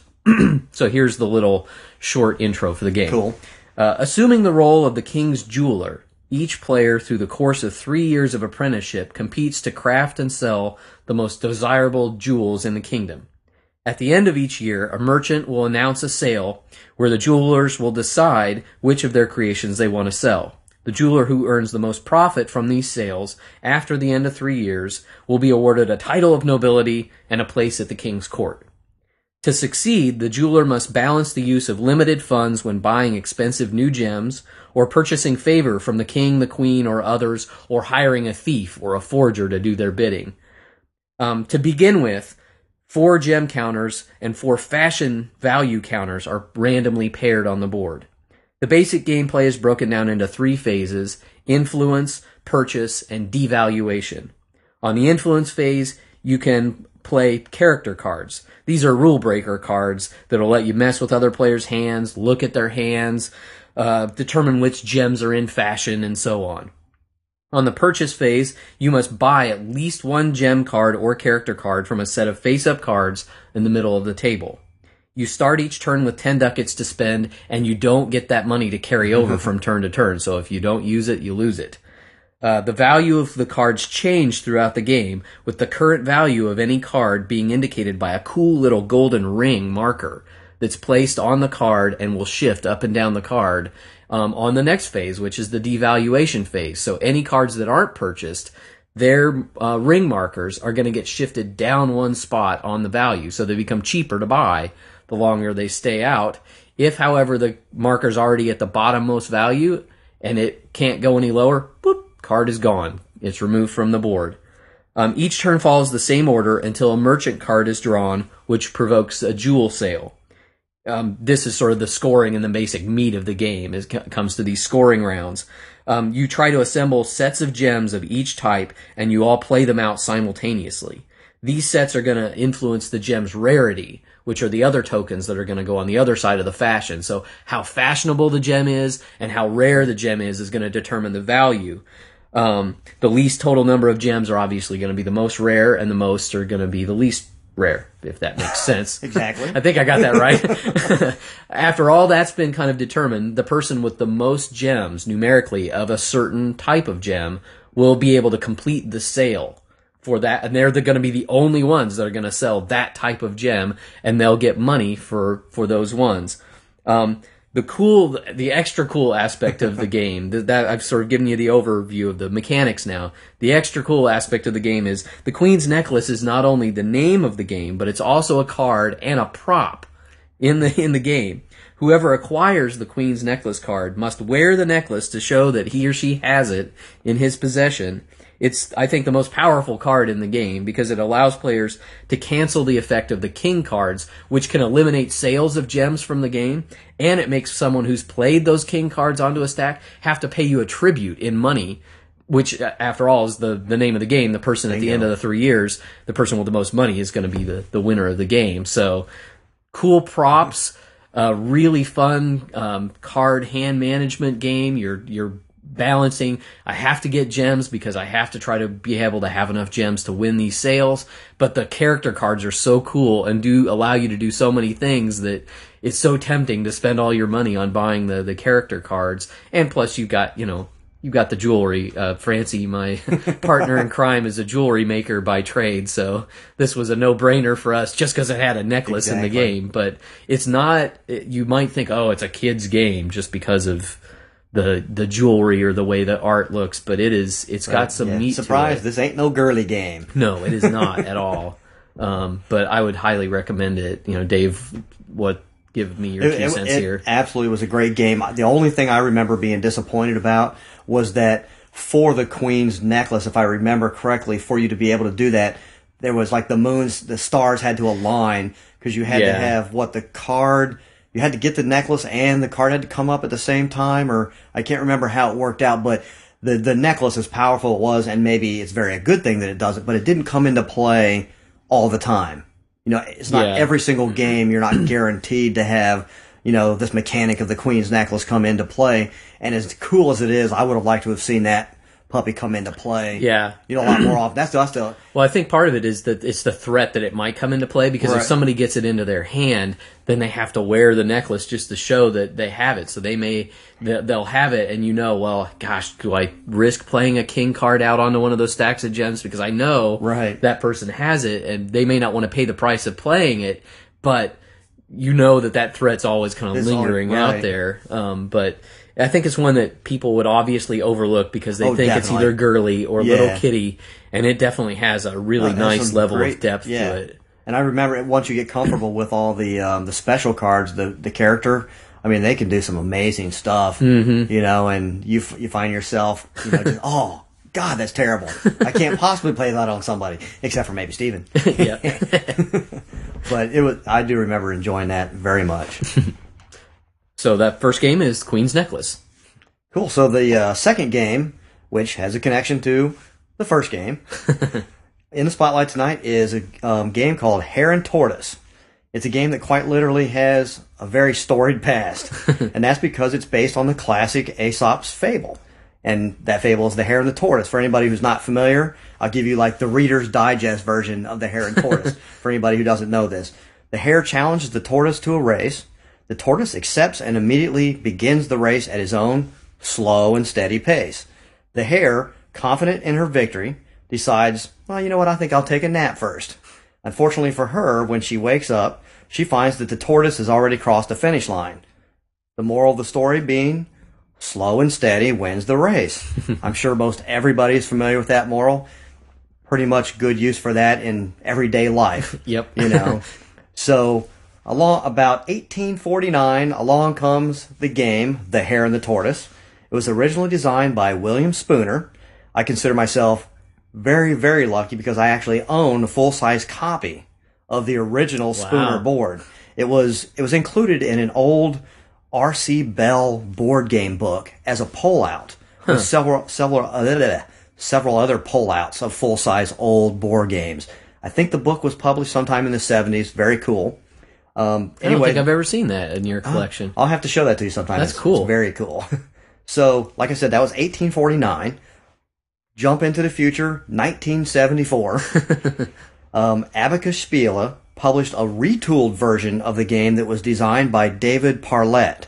So here's the little short intro for the game. Cool. Assuming the role of the king's jeweler, each player through the course of 3 years of apprenticeship competes to craft and sell the most desirable jewels in the kingdom. At the end of each year, a merchant will announce a sale where the jewelers will decide which of their creations they want to sell. The jeweler who earns the most profit from these sales after the end of 3 years will be awarded a title of nobility and a place at the king's court. To succeed, the jeweler must balance the use of limited funds when buying expensive new gems or purchasing favor from the king, the queen, or others, or hiring a thief or a forger to do their bidding. To begin with, 4 gem counters and 4 fashion value counters are randomly paired on the board. The basic gameplay is broken down into 3 phases: influence, purchase, and devaluation. On the influence phase, you can play character cards. These are rule breaker cards that will let you mess with other players' hands, look at their hands, determine which gems are in fashion, and so on. On the purchase phase, you must buy at least 1 gem card or character card from a set of face-up cards in the middle of the table. You start each turn with 10 ducats to spend, and you don't get that money to carry over from turn to turn. So if you don't use it, you lose it. The value of the cards change throughout the game, with the current value of any card being indicated by a cool little golden ring marker that's placed on the card and will shift up and down the card on the next phase, which is the devaluation phase. So any cards that aren't purchased, their ring markers are going to get shifted down 1 spot on the value, so they become cheaper to buy the longer they stay out. If, however, the marker's already at the bottom most value and it can't go any lower, boop, card is gone. It's removed from the board. Each turn follows the same order until a merchant card is drawn, which provokes a jewel sale. This is sort of the scoring and the basic meat of the game as it comes to these scoring rounds. You try to assemble sets of gems of each type, and you all play them out simultaneously. These sets are going to influence the gem's rarity, which are the other tokens that are going to go on the other side of the fashion. So how fashionable the gem is and how rare the gem is going to determine the value. The least total number of gems are obviously going to be the most rare, and the most are going to be the least rare, if that makes sense. Exactly. I think I got that right. After all that's been kind of determined, the person with the most gems numerically of a certain type of gem will be able to complete the sale for that, and they're going to be the only ones that are going to sell that type of gem, and they'll get money for those ones. The extra cool aspect of the game, that I've sort of given you the overview of the mechanics now. The extra cool aspect of the game is the Queen's Necklace is not only the name of the game, but it's also a card and a prop in the game. Whoever acquires the Queen's Necklace card must wear the necklace to show that he or she has it in his possession. It's, I think, the most powerful card in the game because it allows players to cancel the effect of the king cards, which can eliminate sales of gems from the game, and it makes someone who's played those king cards onto a stack have to pay you a tribute in money, which, after all, is the name of the game. The person at the end of the 3 years, the person with the most money is going to be the winner of the game. So, cool props, really fun card hand management game. You're balancing, I have to get gems because I have to try to be able to have enough gems to win these sales, but the character cards are so cool and do allow you to do so many things that it's so tempting to spend all your money on buying the character cards. And plus you've got, you've got the jewelry. Francie, my partner in crime, is a jewelry maker by trade, so this was a no-brainer for us just because it had a necklace in the game. But it's not, you might think, oh, it's a kid's game just because of the jewelry or the way the art looks, but it's got some meat. Surprise! This ain't no girly game. No, it is not at all. But I would highly recommend it. Dave, give me your two cents here. It absolutely was a great game. The only thing I remember being disappointed about was that for the Queen's Necklace, if I remember correctly, for you to be able to do that, there was like the stars had to align because you had to have the card. You had to get the necklace and the card had to come up at the same time, or I can't remember how it worked out, but the necklace, as powerful it was, and maybe it's very a good thing that it doesn't, but it didn't come into play all the time. It's not every single game. You're not guaranteed to have, this mechanic of the Queen's Necklace come into play. And as cool as it is, I would have liked to have seen that puppy come into play. Yeah. A lot more often. Well, I think part of it is that it's the threat that it might come into play, because if somebody gets it into their hand, then they have to wear the necklace just to show that they have it. So they'll have it, and well, gosh, do I risk playing a king card out onto one of those stacks of gems because I know that person has it, and they may not want to pay the price of playing it, but that threat's always kind of lingering out there. But I think it's one that people would obviously overlook because they think it's either girly or little kitty, and it definitely has a really nice level of depth to it. And I remember once you get comfortable with all the special cards, the character, they can do some amazing stuff, and you find yourself, just, oh, God, that's terrible. I can't possibly play that on somebody, except for maybe Steven. But I do remember enjoying that very much. So that first game is Queen's Necklace. Cool. So the second game, which has a connection to the first game, in the spotlight tonight is a game called Hare and Tortoise. It's a game that quite literally has a very storied past, and that's because it's based on the classic Aesop's fable. And that fable is The Hare and the Tortoise. For anybody who's not familiar, I'll give you the Reader's Digest version of The Hare and Tortoise for anybody who doesn't know this. The hare challenges the tortoise to a race. The tortoise accepts and immediately begins the race at his own slow and steady pace. The hare, confident in her victory, decides, well, you know what, I think I'll take a nap first. Unfortunately for her, when she wakes up, she finds that the tortoise has already crossed the finish line. The moral of the story being, slow and steady wins the race. I'm sure most everybody is familiar with that moral. Pretty much good use for that in everyday life. Yep. So... about 1849, along comes the game, The Hare and the Tortoise. It was originally designed by William Spooner. I consider myself very, very lucky because I actually own a full-size copy of the original Spooner board. It was included in an old R.C. Bell board game book as a pullout with several other pullouts of full-size old board games. I think the book was published sometime in the 70s. Very cool. Anyway, I don't think I've ever seen that in your collection. I'll have to show that to you sometime. That's cool. It's very cool. So, like I said, that was 1849. Jump into the future, 1974. Abacus Spiele published a retooled version of the game that was designed by David Parlett.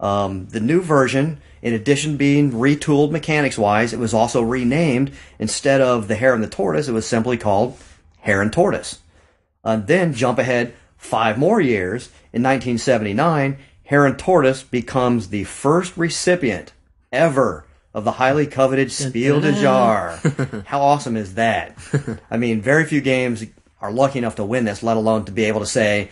The new version, in addition being retooled mechanics-wise, it was also renamed. Instead of The Hare and the Tortoise, it was simply called Hare and Tortoise. Then jump ahead 5 more years, in 1979, Hare and Tortoise becomes the first recipient ever of the highly coveted Spiel des Jahres. How awesome is that? Very few games are lucky enough to win this, let alone to be able to say,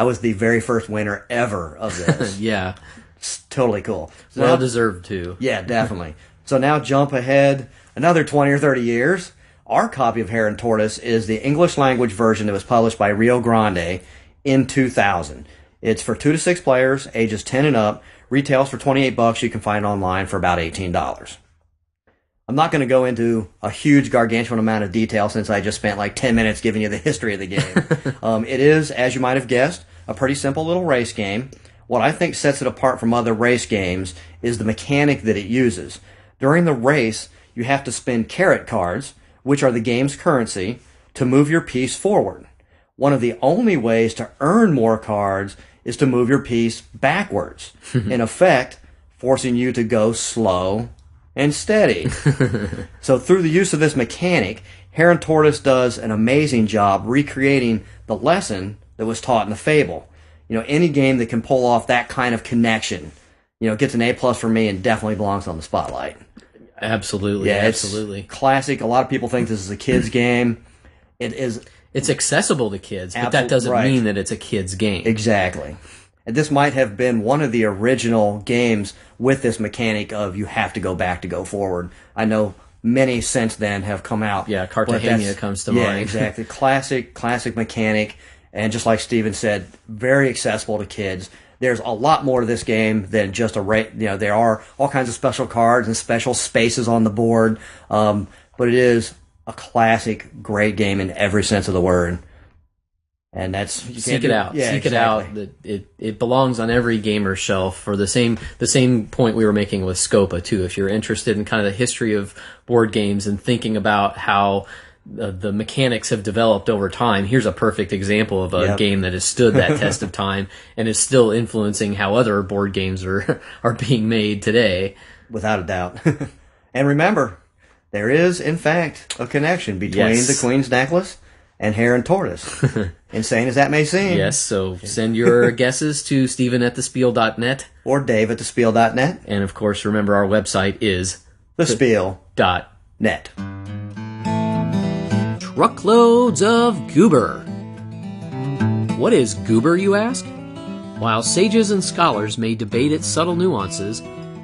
I was the very first winner ever of this. Yeah. It's totally cool. So well deserved, too. Yeah, definitely. So now jump ahead another 20 or 30 years. Our copy of Hare and Tortoise is the English-language version that was published by Rio Grande in 2000. It's for 2 to 6 players, ages 10 and up. Retails for $28. You can find online for about $18. I'm not going to go into a huge gargantuan amount of detail since I just spent like 10 minutes giving you the history of the game. It is, as you might have guessed, a pretty simple little race game. What I think sets it apart from other race games is the mechanic that it uses. During the race, you have to spin carrot cards, which are the game's currency, to move your piece forward. One of the only ways to earn more cards is to move your piece backwards, in effect, forcing you to go slow and steady. So through the use of this mechanic, Hare and Tortoise does an amazing job recreating the lesson that was taught in the fable. You know, any game that can pull off that kind of connection, you know, gets an A+ for me and definitely belongs on the spotlight. Absolutely. Yeah, absolutely. It's classic. A lot of people think this is a kid's game. It is. It's accessible to kids, but that doesn't mean that it's a kid's game. Exactly. And this might have been one of the original games with this mechanic of you have to go back to go forward. I know many since then have come out. Yeah, Cartagena comes to mind. Yeah, exactly. Classic mechanic. And just like Steven said, very accessible to kids. There's a lot more to this game than just a race. You know, there are all kinds of special cards and special spaces on the board. But it is a classic, great game in every sense of the word. And that's... Seek it out. Yeah, Seek it out. It belongs on every gamer shelf for the same point we were making with Scopa, too. If you're interested in kind of the history of board games and thinking about how the mechanics have developed over time, here's a perfect example of a game that has stood that test of time and is still influencing how other board games are being made today. Without a doubt. And remember, there is, in fact, a connection between the Queen's Necklace and Hare and Tortoise. Insane as that may seem. Yes, so send your guesses to steven@thespiel.net. Or dave@thespiel.net. And, of course, remember our website is thespiel.net. Truckloads of Goober. What is Goober, you ask? While sages and scholars may debate its subtle nuances,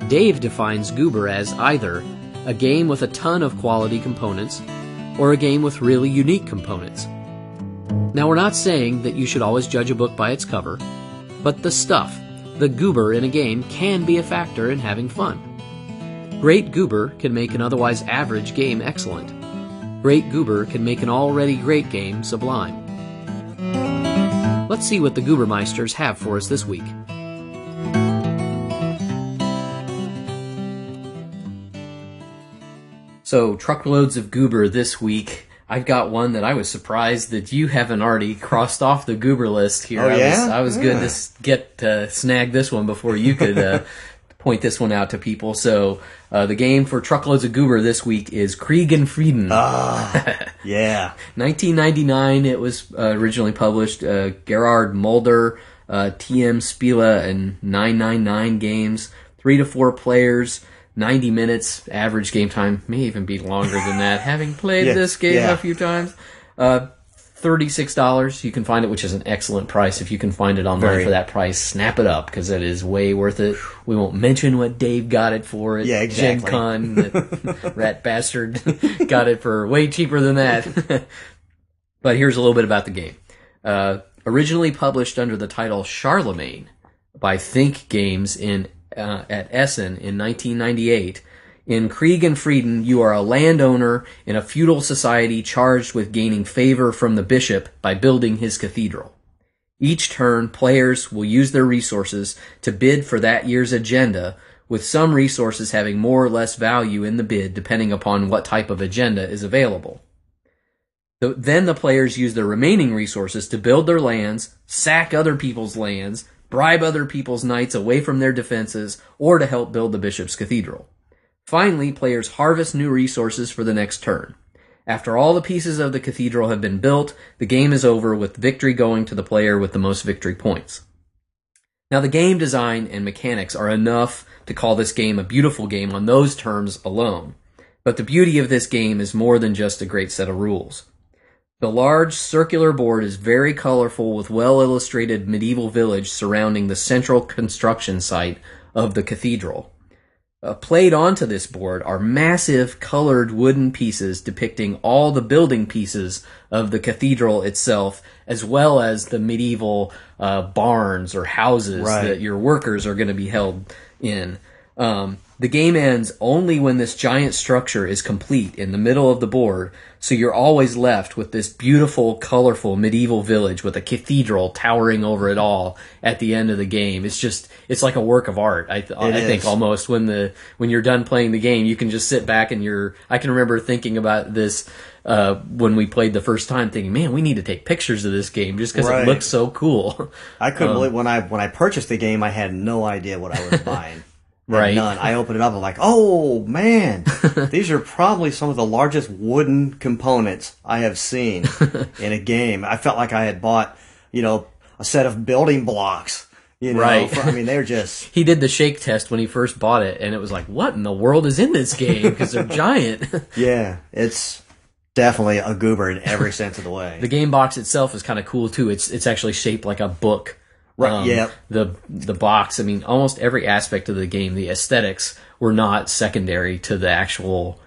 Dave defines Goober as either a game with a ton of quality components, or a game with really unique components. Now, we're not saying that you should always judge a book by its cover, but the stuff, the goober in a game, can be a factor in having fun. Great goober can make an otherwise average game excellent. Great goober can make an already great game sublime. Let's see what the Goobermeisters have for us this week. So, Truckloads of Goober this week. I've got one that I was surprised that you haven't already crossed off the Goober list here. Oh, yeah? I was good to snag this one before you could point this one out to people. So, the game for Truckloads of Goober this week is Krieg und Frieden. Ah, yeah. 1999, it was originally published. Gerhard Mulder, TM Spiele, and 999 Games. 3 to 4 players. 90 minutes, average game time, may even be longer than that, having played this game a few times. $36, you can find it, which is an excellent price. If you can find it online for that price, snap it up, because it is way worth it. We won't mention what Dave got it for at Gen Con. That rat bastard got it for way cheaper than that. But here's a little bit about the game. Originally published under the title Charlemagne by Think Games at Essen in 1998, in Krieg und Frieden, you are a landowner in a feudal society charged with gaining favor from the bishop by building his cathedral. Each turn, players will use their resources to bid for that year's agenda, with some resources having more or less value in the bid depending upon what type of agenda is available. Then the players use their remaining resources to build their lands, sack other people's lands, bribe other people's knights away from their defenses, or to help build the bishop's cathedral. Finally, players harvest new resources for the next turn. After all the pieces of the cathedral have been built, the game is over, with victory going to the player with the most victory points. Now, the game design and mechanics are enough to call this game a beautiful game on those terms alone. But the beauty of this game is more than just a great set of rules. The large circular board is very colorful with well-illustrated medieval village surrounding the central construction site of the cathedral. Played onto this board are massive colored wooden pieces depicting all the building pieces of the cathedral itself, as well as the medieval barns or houses that your workers are going to be held in. The game ends only when this giant structure is complete in the middle of the board, so you're always left with this beautiful, colorful medieval village with a cathedral towering over it all at the end of the game. It's just, it's like a work of art. I think almost when you're done playing the game, you can just sit back and I can remember thinking about this when we played the first time, thinking, man, we need to take pictures of this game just because it looks so cool. I couldn't believe when I purchased the game, I had no idea what I was buying. None. I open it up, I'm like, oh man, these are probably some of the largest wooden components I have seen in a game. I felt like I had bought, a set of building blocks. They're just... He did the shake test when he first bought it, and it was like, what in the world is in this game? Because they're giant. Yeah, it's... definitely a goober in every sense of the way. The game box itself is kind of cool, too. It's actually shaped like a book. Right, yeah. The box, almost every aspect of the game, the aesthetics were not secondary to the actual,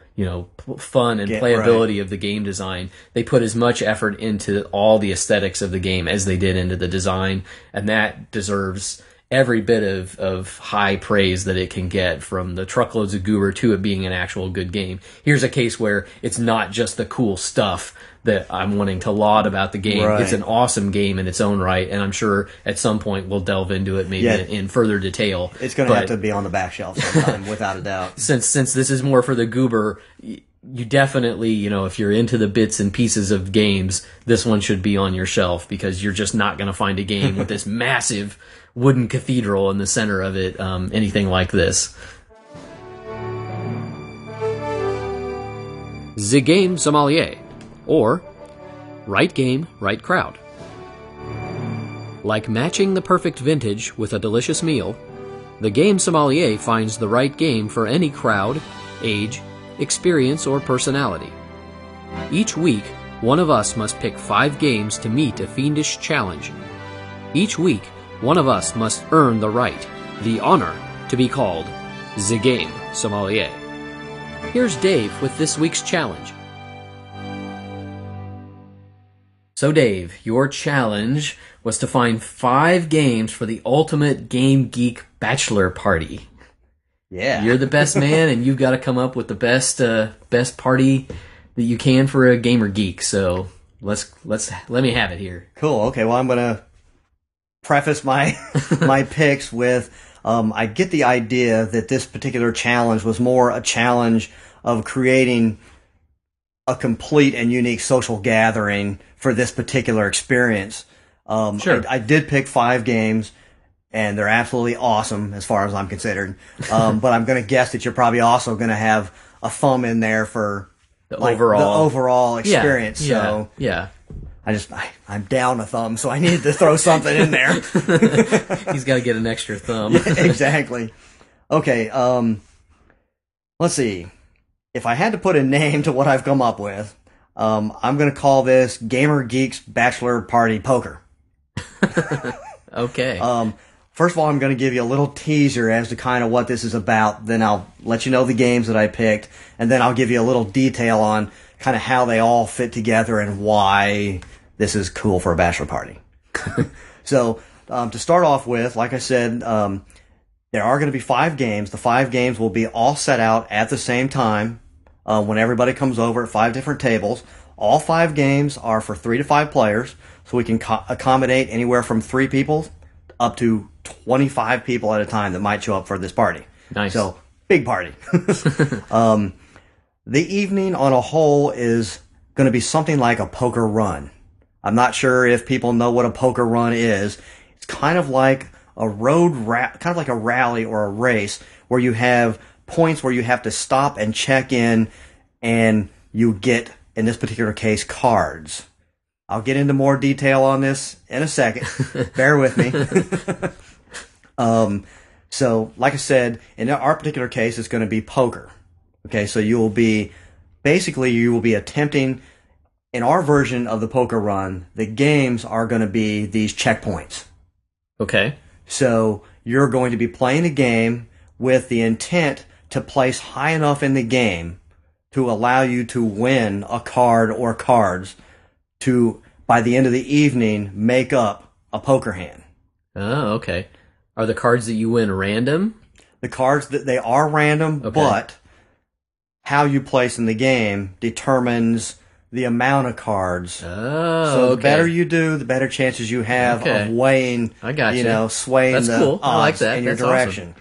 fun and playability of the game design. They put as much effort into all the aesthetics of the game as they did into the design, and that deserves every bit of high praise that it can get, from the truckloads of goober to it being an actual good game. Here's a case where it's not just the cool stuff that I'm wanting to laud about the game. Right. It's an awesome game in its own right, and I'm sure at some point we'll delve into it in further detail. It's going to have to be on the back shelf sometime, without a doubt. Since this is more for the goober, you definitely, if you're into the bits and pieces of games, this one should be on your shelf, because you're just not going to find a game with this massive wooden cathedral in the center of it, anything like this. The Game Sommelier, or Right Game, Right Crowd. Like matching the perfect vintage with a delicious meal, the Game Sommelier finds the right game for any crowd, age, experience, or personality. Each week, one of us must pick 5 games to meet a fiendish challenge. Each week, one of us must earn the right, the honor, to be called the Game Sommelier. Here's Dave with this week's challenge. So Dave, your challenge was to find 5 games for the ultimate Game Geek bachelor party. Yeah. You're the best man, and you've got to come up with the best party that you can for a gamer geek. So let me have it here. Cool. Okay. Well, I'm gonna preface my picks with I get the idea that this particular challenge was more a challenge of creating a complete and unique social gathering for this particular experience. Sure. I did pick 5 games, and they're absolutely awesome as far as I'm considered. But I'm going to guess that you're probably also going to have a thumb in there for the overall experience. Yeah. So yeah. I'm down a thumb, so I needed to throw something in there. He's got to get an extra thumb. Yeah, exactly. Okay, let's see. If I had to put a name to what I've come up with, I'm going to call this Gamer Geeks Bachelor Party Poker. Okay. First of all, I'm going to give you a little teaser as to kind of what this is about. Then I'll let you know the games that I picked, and then I'll give you a little detail on kind of how they all fit together and why this is cool for a bachelor party. So to start off with, like I said, there are going to be 5 games. The 5 games will be all set out at the same time when everybody comes over at 5 different tables. All 5 games are for 3 to 5 players, so we can accommodate anywhere from 3 people up to 25 people at a time that might show up for this party. Nice. So big party. The evening on a whole is going to be something like a poker run. I'm not sure if people know what a poker run is. It's kind of like a rally or a race where you have points where you have to stop and check in, and you get, in this particular case, cards. I'll get into more detail on this in a second. Bear with me. So, like I said, in our particular case, it's going to be poker. Okay, so you will be attempting in our version of the poker run, the games are going to be these checkpoints. Okay. So you're going to be playing a game with the intent to place high enough in the game to allow you to win a card or cards to, by the end of the evening, make up a poker hand. Oh, okay. Are the cards that you win random? The cards that they are random, okay. But how you place in the game determines the amount of cards. Oh, so the okay. better you do, the better chances you have okay. of weighing, I got you. You know, swaying That's the cool. I like that. In That's your direction.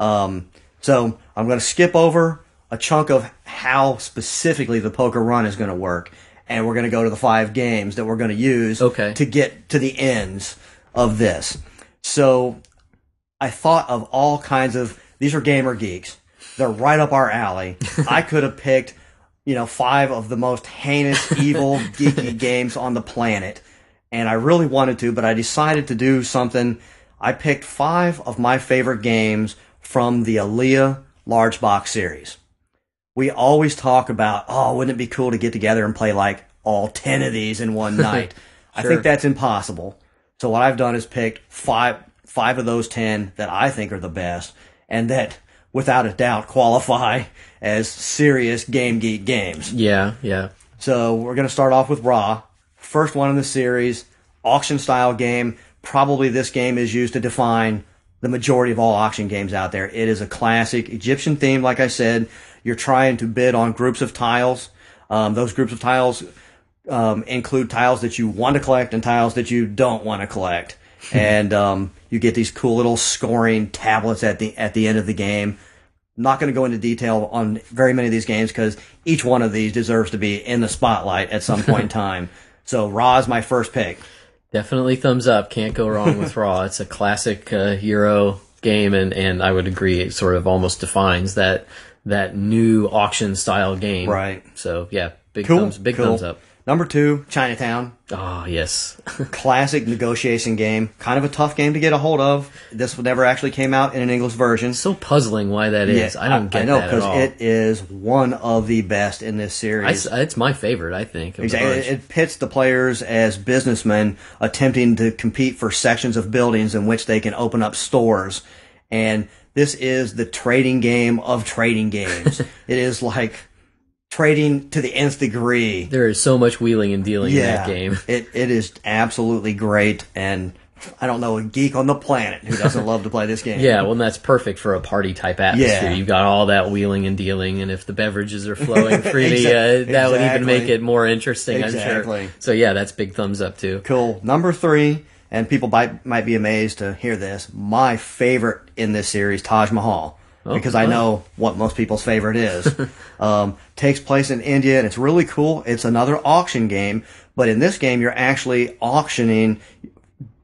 Awesome. So I'm going to skip over a chunk of how specifically the poker run is going to work, and we're going to go to the five games that we're going to use okay. to get to the ends of this. So I thought of all kinds of – these are gamer geeks. They're right up our alley. I could have picked, you know, five of the most heinous, evil, geeky games on the planet, and I really wanted to, but I decided to do something. I picked five of my favorite games from the Aaliyah large box series. We always talk about, oh, wouldn't it be cool to get together and play like all 10 of these in one night? Sure. I think that's impossible. So what I've done is picked five of those 10 that I think are the best and that without a doubt qualify as serious game geek games. Yeah, yeah. So we're going to start off with Ra. First one in the series, auction style game. Probably this game is used to define the majority of all auction games out there. It is a classic Egyptian theme, like I said. You're trying to bid on groups of tiles. Those groups of tiles include tiles that you want to collect and tiles that you don't want to collect. And you get these cool little scoring tablets at the end of the game. Not going to go into detail on very many of these games because each one of these deserves to be in the spotlight at some point in time. So Ra is my first pick. Definitely thumbs up. Can't go wrong with Raw. It's a classic Euro game, and I would agree it sort of almost defines that new auction-style game. Right. So, yeah, big thumbs up. Number two, Chinatown. Oh, yes. Classic negotiation game. Kind of a tough game to get a hold of. This never actually came out in an English version. It's so puzzling why that is. Yeah, I don't get that at all. I know, because it is one of the best in this series. It's my favorite, I think. Exactly. It pits the players as businessmen attempting to compete for sections of buildings in which they can open up stores. And this is the trading game of trading games. It is like trading to the nth degree. There is so much wheeling and dealing in that game. It is absolutely great, and I don't know a geek on the planet who doesn't love to play this game. Yeah, well, that's perfect for a party-type atmosphere. Yeah. You've got all that wheeling and dealing, and if the beverages are flowing freely, that would even make it more interesting, I'm sure. So, yeah, that's big thumbs up, too. Cool. Number three, and people might be amazed to hear this, my favorite in this series, Taj Mahal. Oh, because I know what most people's favorite is. Takes place in India, and it's really cool. It's another auction game, but in this game, you're actually auctioning.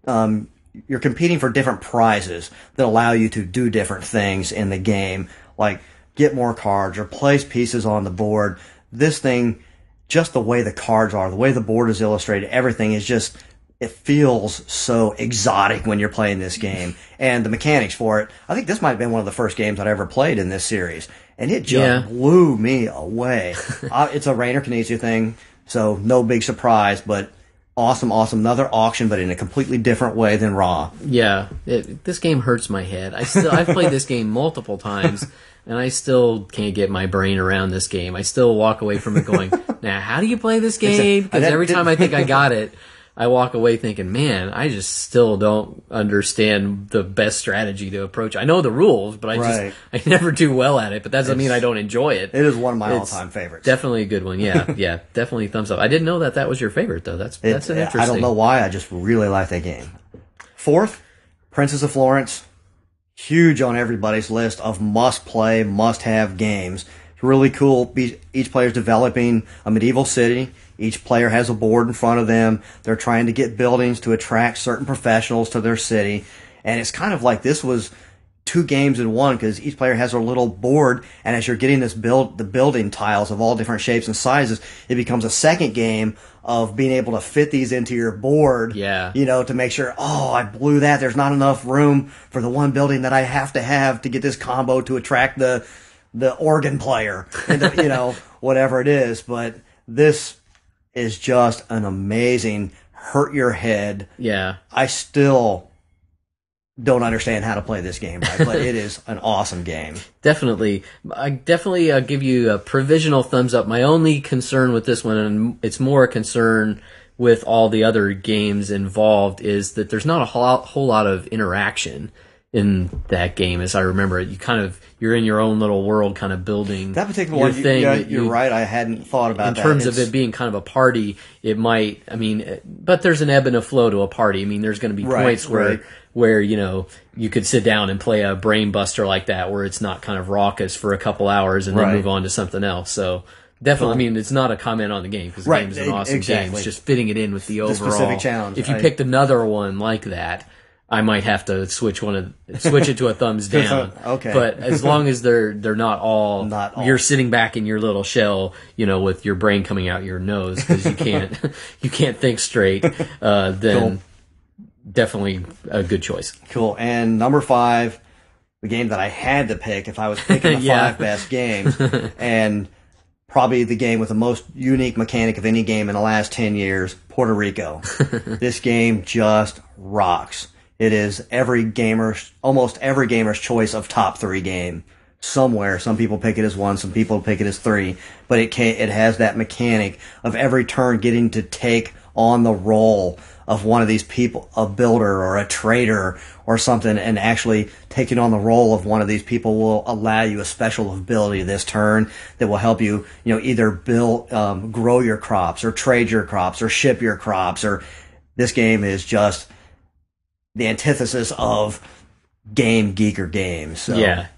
You're competing for different prizes that allow you to do different things in the game, like get more cards or place pieces on the board. This thing, just the way the cards are, the way the board is illustrated, everything is just... It feels so exotic when you're playing this game. And the mechanics for it, I think this might have been one of the first games I'd ever played in this series. And it just blew me away. It's a Rainer Knizia thing, so no big surprise, but awesome. Another auction, but in a completely different way than Raw. Yeah, this game hurts my head. I've played this game multiple times, and I still can't get my brain around this game. I still walk away from it going, now, how do you play this game? Because every time I think I got it, I walk away thinking, man, I just still don't understand the best strategy to approach. I know the rules, but I never do well at it, but that doesn't mean I don't enjoy it. It is one of my all-time favorites. Definitely a good one, yeah. Yeah, definitely thumbs up. I didn't know that was your favorite, though. That's an interesting... I don't know why, I just really like that game. Fourth, Princess of Florence. Huge on everybody's list of must-play, must-have games. It's really cool. Each player's developing a medieval city. Each player has a board in front of them. They're trying to get buildings to attract certain professionals to their city. And it's kind of like this was two games in one because each player has a little board. And as you're getting the building tiles of all different shapes and sizes, it becomes a second game of being able to fit these into your board. Yeah. You know, to make sure, oh, I blew that. There's not enough room for the one building that I have to get this combo to attract the organ player. And the, you know, whatever it is. But this is just an amazing hurt your head. Yeah. I still don't understand how to play this game, right? But it is an awesome game. Definitely. I definitely give you a provisional thumbs up. My only concern with this one, and it's more a concern with all the other games involved, is that there's not a whole lot of interaction in that game, as I remember it. You kind of, you're in your own little world, kind of building that particular one. Thing. Yeah, you're right. I hadn't thought about that. In terms of it being kind of a party, it might. I mean, but there's an ebb and a flow to a party. I mean, there's going to be points where you know you could sit down and play a brain buster like that, where it's not kind of raucous for a couple hours and then move on to something else. So definitely, I mean, it's not a comment on the game because the game is an awesome game. It's just fitting it in with the overall specific challenge. If you picked another one like that, I might have to switch it to a thumbs down. Okay. But as long as they're not all you're sitting back in your little shell, you know, with your brain coming out your nose because you can't you can't think straight, then definitely a good choice. Cool. And number 5, the game that I had to pick if I was picking the 5 best games, and probably the game with the most unique mechanic of any game in the last 10 years, Puerto Rico. This game just rocks. It is almost every gamer's choice of top 3 game somewhere. Some people pick it as 1, some people pick it as 3, but it has that mechanic of every turn getting to take on the role of one of these people, a builder or a trader or something, and actually taking on the role of one of these people will allow you a special ability this turn that will help you, you know, either build, grow your crops or trade your crops or ship your crops. Or this game is just the antithesis of game geeker games. So. Yeah.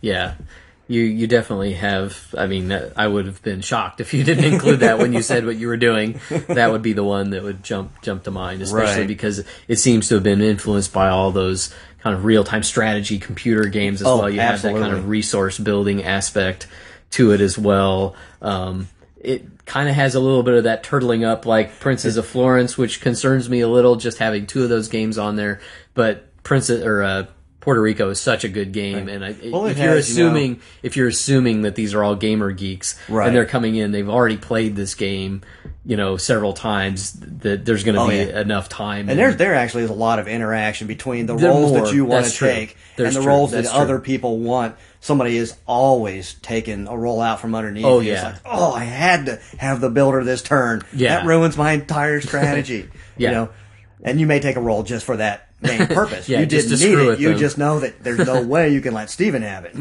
You definitely have. I mean, I would have been shocked if you didn't include that when you said what you were doing. That would be the one that would jump to mind, especially because it seems to have been influenced by all those kind of real-time strategy computer games as well. You have that kind of resource building aspect to it as well. It kind of has a little bit of that turtling up like Princess of Florence, which concerns me a little, just having 2 of those games on there. But Puerto Rico is such a good game, and if you're assuming that these are all gamer geeks and they're coming in, they've already played this game, you know, several times, that there's going to be enough time. And there actually is a lot of interaction between the roles that you want to take and the roles that other people want. Somebody is always taking a roll out from underneath. Oh, yeah. It's like, oh, I had to have the builder this turn. Yeah. That ruins my entire strategy. You know? And you may take a roll just for that main purpose. You didn't need it. You just know that there's no way you can let Steven have it.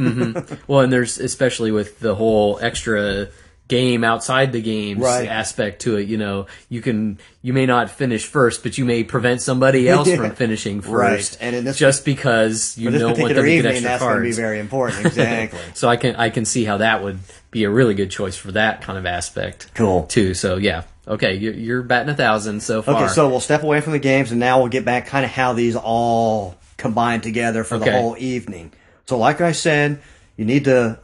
Well, and there's, especially with the whole extra game outside the games aspect to it, you know, you may not finish first, but you may prevent somebody else from finishing first. And in this, just because you don't want them to get extra cards. That's going to be very important. Exactly. So I can see how that would be a really good choice for that kind of aspect. Cool. Too. So yeah. Okay, you're batting 1,000 so far. Okay, so we'll step away from the games, and now we'll get back kind of how these all combine together for the whole evening. So like I said, you need to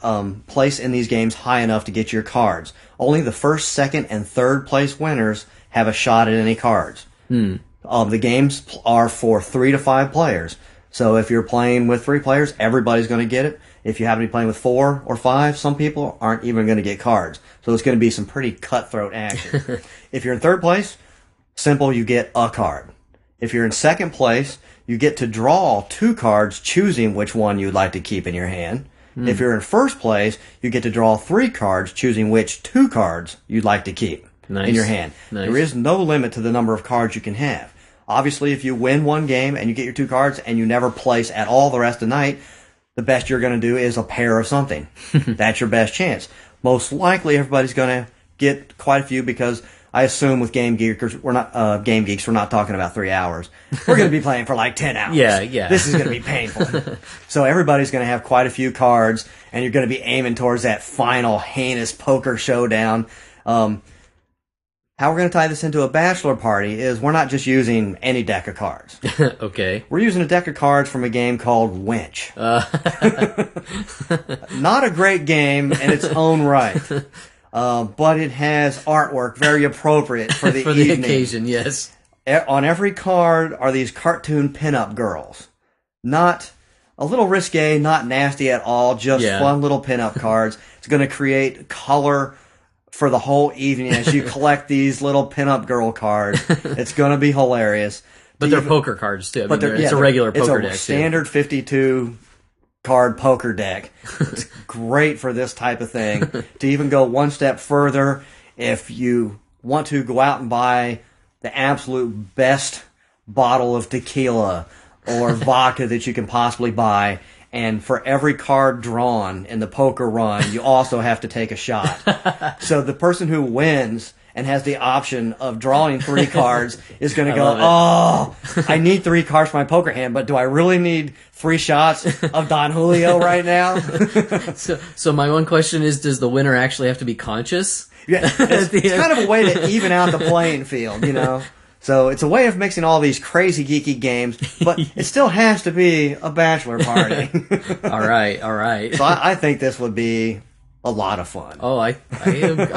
place in these games high enough to get your cards. Only the first, second, and third place winners have a shot at any cards. The games are for 3 to 5 players. So if you're playing with 3 players, everybody's going to get it. If you happen to be playing with 4 or 5, some people aren't even going to get cards. So it's going to be some pretty cutthroat action. If you're in third place, simple, you get a card. If you're in second place, you get to draw 2 cards, choosing which one you'd like to keep in your hand. If you're in first place, you get to draw 3 cards, choosing which 2 cards you'd like to keep in your hand. There is no limit to the number of cards you can have. Obviously, if you win one game and you get your 2 cards and you never place at all the rest of the night, the best you're going to do is a pair of something. That's your best chance. Most likely, everybody's going to get quite a few, because I assume with Game Geeks, we're not talking about 3 hours. We're going to be playing for like 10 hours. Yeah. This is going to be painful. So everybody's going to have quite a few cards, and you're going to be aiming towards that final heinous poker showdown. How we're going to tie this into a bachelor party is we're not just using any deck of cards. Okay. We're using a deck of cards from a game called Winch. Not a great game in its own right, but it has artwork very appropriate for the evening. For the occasion, yes. On every card are these cartoon pinup girls. Not a little risque, not nasty at all, just fun little pinup cards. It's going to create color for the whole evening as you collect these little pinup girl cards. It's going to be hilarious. But they're poker cards too. I mean, it's a regular poker deck. It's a standard 52 card poker deck. It's great for this type of thing. To even go one step further, if you want to go out and buy the absolute best bottle of tequila or vodka that you can possibly buy, and for every card drawn in the poker run, you also have to take a shot. So the person who wins and has the option of drawing three cards is going to go, oh, I need three cards for my poker hand, but do I really need three shots of Don Julio right now? So my one question is, does the winner actually have to be conscious? Yeah, it's kind of a way to even out the playing field, you know? So it's a way of mixing all these crazy geeky games, but it still has to be a bachelor party. All right. So I think this would be a lot of fun. Oh, I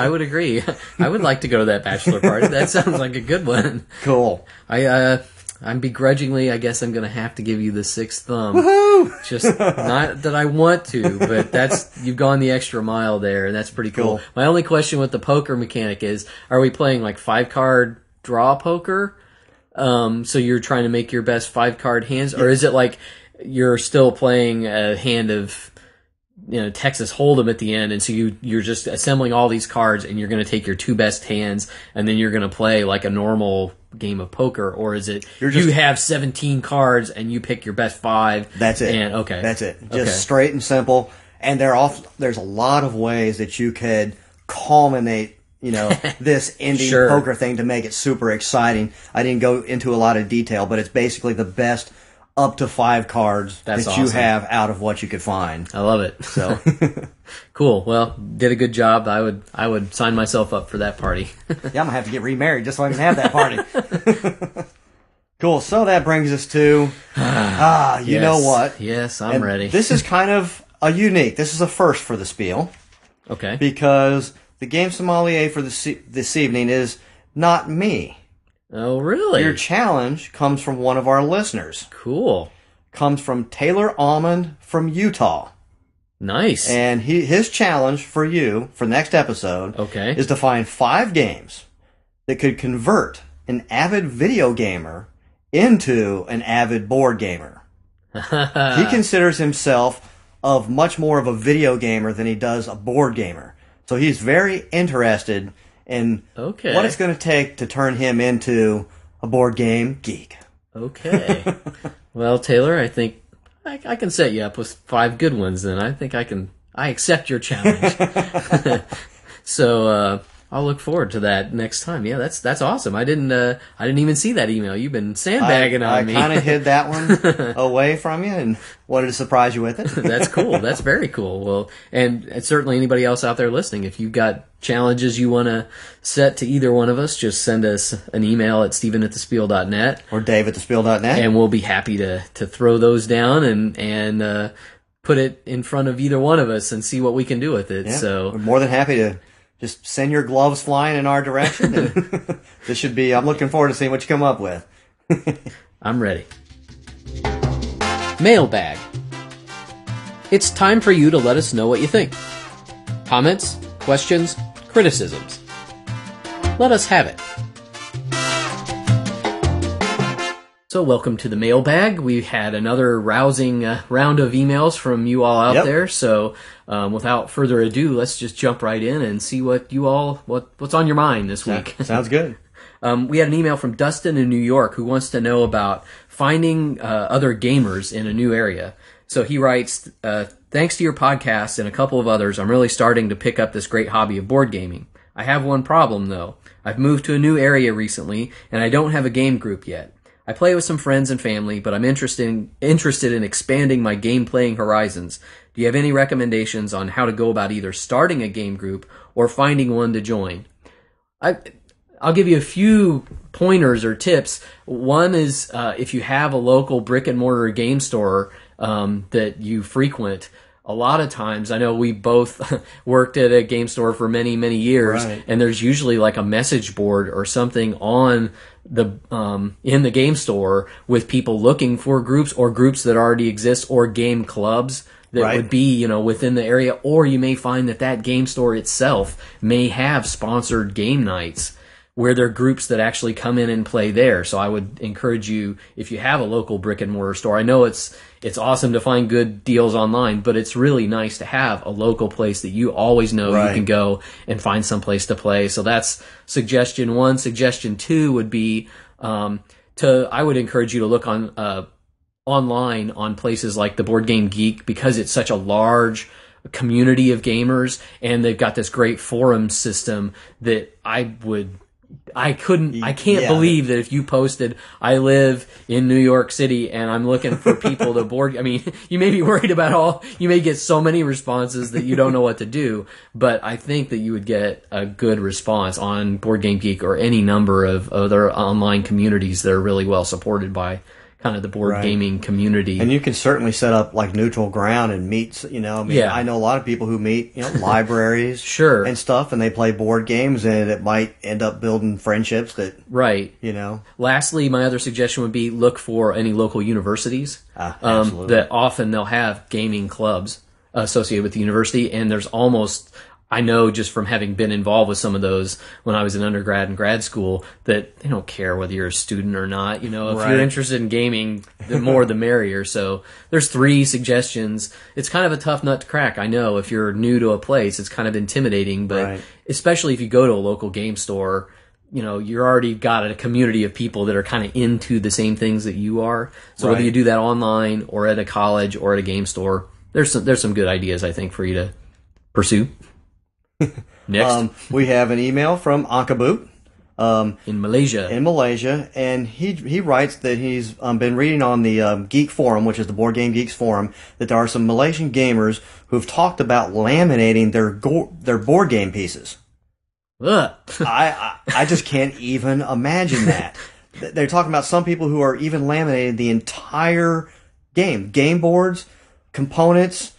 would agree. I would like to go to that bachelor party. That sounds like a good one. Cool. I'm begrudgingly, I guess I'm going to have to give you the sixth thumb. Woohoo! Just not that I want to, but you've gone the extra mile there, and that's pretty cool. My only question with the poker mechanic is, are we playing like 5-card draw poker? So you're trying to make your best 5-card hands, or is it like you're still playing a hand of, Texas Hold'em at the end, and so you're just assembling all these cards, and you're going to take your two best hands, and then you're going to play like a normal game of poker? Or is it you have 17 cards and you pick your best 5? That's it. That's it. Just straight and simple. And there's a lot of ways that you could culminate, this indie poker thing to make it super exciting. I didn't go into a lot of detail, but it's basically the best up to 5 cards you have out of what you could find. I love it. So cool. Well, did a good job. I would sign myself up for that party. Yeah, I'm going to have to get remarried just so I can have that party. Cool. So that brings us to know what? Yes, I'm ready. This is kind of a unique. This is a first for the Spiel. Okay. Because the game sommelier for this evening is not me. Oh, really? Your challenge comes from one of our listeners. Cool. Comes from Taylor Almond from Utah. Nice. And his challenge for you for next episode is to find 5 games that could convert an avid video gamer into an avid board gamer. He considers himself much more of a video gamer than he does a board gamer. So he's very interested and what it's going to take to turn him into a board game geek. Okay. Well, Taylor, I think I can set you up with 5 good ones then. I think I accept your challenge. So I'll look forward to that next time. Yeah, that's awesome. I didn't even see that email. You've been sandbagging on me. I kind of hid that one away from you and wanted to surprise you with it. That's cool. That's very cool. Well, and certainly anybody else out there listening, if you've got challenges you want to set to either one of us, just send us an email at steven@thespiel.net or dave@thespiel.net, and we'll be happy to throw those down and put it in front of either one of us and see what we can do with it. Yeah, so we're more than happy to. Just send your gloves flying in our direction. And this should be, I'm looking forward to seeing what you come up with. I'm ready. Mailbag. It's time for you to let us know what you think. Comments, questions, criticisms. Let us have it. So welcome to the mailbag. We had another rousing round of emails from you all out there. So without further ado, let's just jump right in and see what you all what's on your mind this week. Sounds good. We had an email from Dustin in New York who wants to know about finding other gamers in a new area. So he writes, thanks to your podcast and a couple of others, I'm really starting to pick up this great hobby of board gaming. I have one problem though. I've moved to a new area recently and I don't have a game group yet. I play with some friends and family, but I'm interested in expanding my game-playing horizons. Do you have any recommendations on how to go about either starting a game group or finding one to join? I'll give you a few pointers or tips. One is if you have a local brick-and-mortar game store that you frequent, a lot of times, I know we both worked at a game store for many, many years, and there's usually like a message board or something on the in the game store with people looking for groups or groups that already exist or game clubs that right. would be, you know, within the area, or you may find that that game store itself may have sponsored game nights where there are groups that actually come in and play there. So I would encourage you, if you have a local brick and mortar store, I know it's awesome to find good deals online, but it's really nice to have a local place that you always know right. you can go and find someplace to play. So that's suggestion one. Suggestion two would be I would encourage you to look on online on places like the Board Game Geek, because it's such a large community of gamers and they've got this great forum system that I can't believe that if you posted, I live in New York City and I'm looking for people to board. I mean, you may be worried about you may get so many responses that you don't know what to do, but I think that you would get a good response on Board Game Geek or any number of other online communities that are really well supported by kind of the board right. gaming community. And you can certainly set up like neutral ground and meet, you know, I mean, yeah. I know a lot of people who meet, you know, libraries sure. and stuff, and they play board games, and it might end up building friendships that, right. you know. Lastly, my other suggestion would be look for any local universities that often they'll have gaming clubs associated with the university. And there's almost, I know just from having been involved with some of those when I was in undergrad and grad school, that they don't care whether you're a student or not. You know, if right. you're interested in gaming, the more the merrier. So there's three suggestions. It's kind of a tough nut to crack. I know if you're new to a place, it's kind of intimidating, but right. especially if you go to a local game store, you know, you're already got a community of people that are kind of into the same things that you are. So right. whether you do that online or at a college or at a game store, there's some good ideas, I think, for you to pursue. Next, we have an email from Akabut in Malaysia, and he writes that he's been reading on the Geek Forum, which is the Board Game Geeks Forum, that there are some Malaysian gamers who've talked about laminating their board game pieces. I just can't even imagine that. They're talking about some people who are even laminating the entire game boards, components.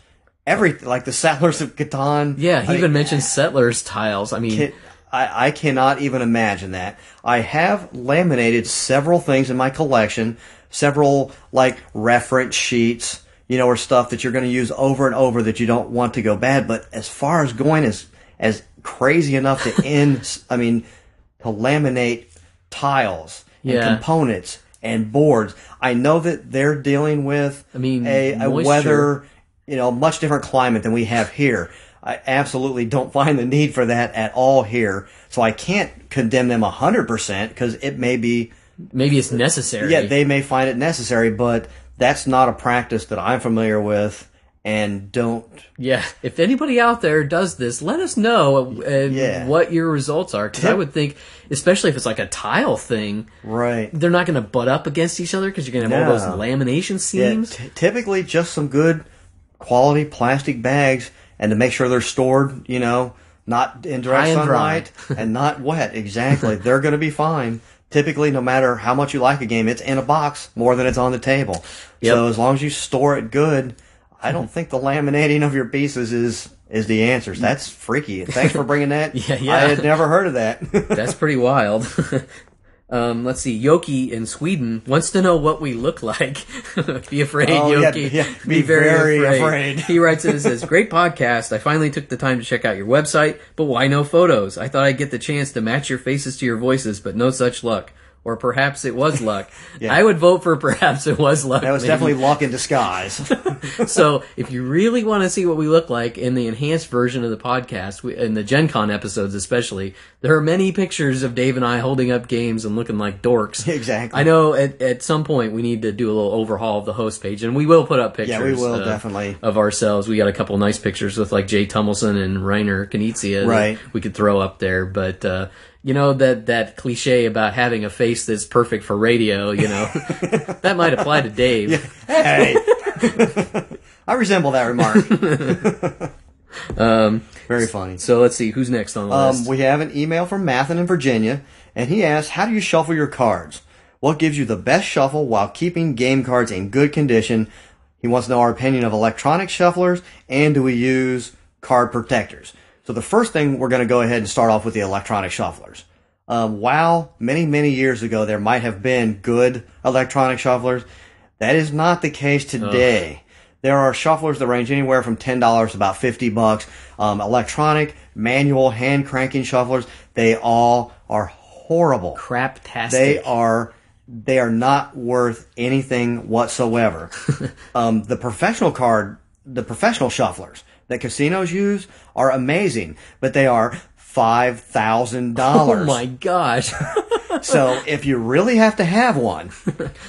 Everything, like the Settlers of Catan. Yeah, he even mentioned Settlers tiles. I mean, I cannot even imagine that. I have laminated several things in my collection, several like reference sheets, you know, or stuff that you're going to use over and over that you don't want to go bad. But as far as going as crazy enough to end, I mean, to laminate tiles and components and boards, I know that they're dealing with a weather. You know, much different climate than we have here. I absolutely don't find the need for that at all here. So I can't condemn them 100% because it may be... Maybe it's necessary. Yeah, they may find it necessary, but that's not a practice that I'm familiar with and don't... Yeah, if anybody out there does this, let us know what your results are. Because I would think, especially if it's like a tile thing, right? They're not going to butt up against each other because you're going to have all those lamination seams. Yeah, typically just some good... quality plastic bags, and to make sure they're stored, you know, not in direct sunlight and not wet. Exactly. They're going to be fine. Typically, no matter how much you like a game, it's in a box more than it's on the table. Yep. So as long as you store it good, I don't think the laminating of your pieces is the answer. That's freaky. Thanks for bringing that. I had never heard of that. That's pretty wild. Let's see. Yoki in Sweden wants to know what we look like. Be afraid, Yoki. Yeah, be very, very afraid. He writes in and says, "Great podcast. I finally took the time to check out your website, but why no photos? I thought I'd get the chance to match your faces to your voices, but no such luck. Or perhaps it was luck." I would vote for perhaps it was luck. That was definitely luck in disguise. So if you really want to see what we look like in the enhanced version of the podcast, in the Gen Con episodes especially, there are many pictures of Dave and I holding up games and looking like dorks. Exactly. I know at some point we need to do a little overhaul of the host page, and we will put up pictures definitely of ourselves. We got a couple nice pictures with like Jay Tummelson and Rainer Knizia that we could throw up there, but... you know, that cliche about having a face that's perfect for radio, you know, that might apply to Dave. Hey, I resemble that remark. Very funny. So let's see, who's next on the list? We have an email from Mathen in Virginia, and he asks, "How do you shuffle your cards? What gives you the best shuffle while keeping game cards in good condition?" He wants to know our opinion of electronic shufflers, and do we use card protectors? So the first thing, we're going to go ahead and start off with the electronic shufflers. While many, many years ago there might have been good electronic shufflers, that is not the case today. There are shufflers that range anywhere from $10 to about $50. Electronic, manual, hand cranking shufflers. They all are horrible. Craptastic. They are not worth anything whatsoever. The professional shufflers that casinos use are amazing, but they are $5,000. Oh my gosh. So if you really have to have one,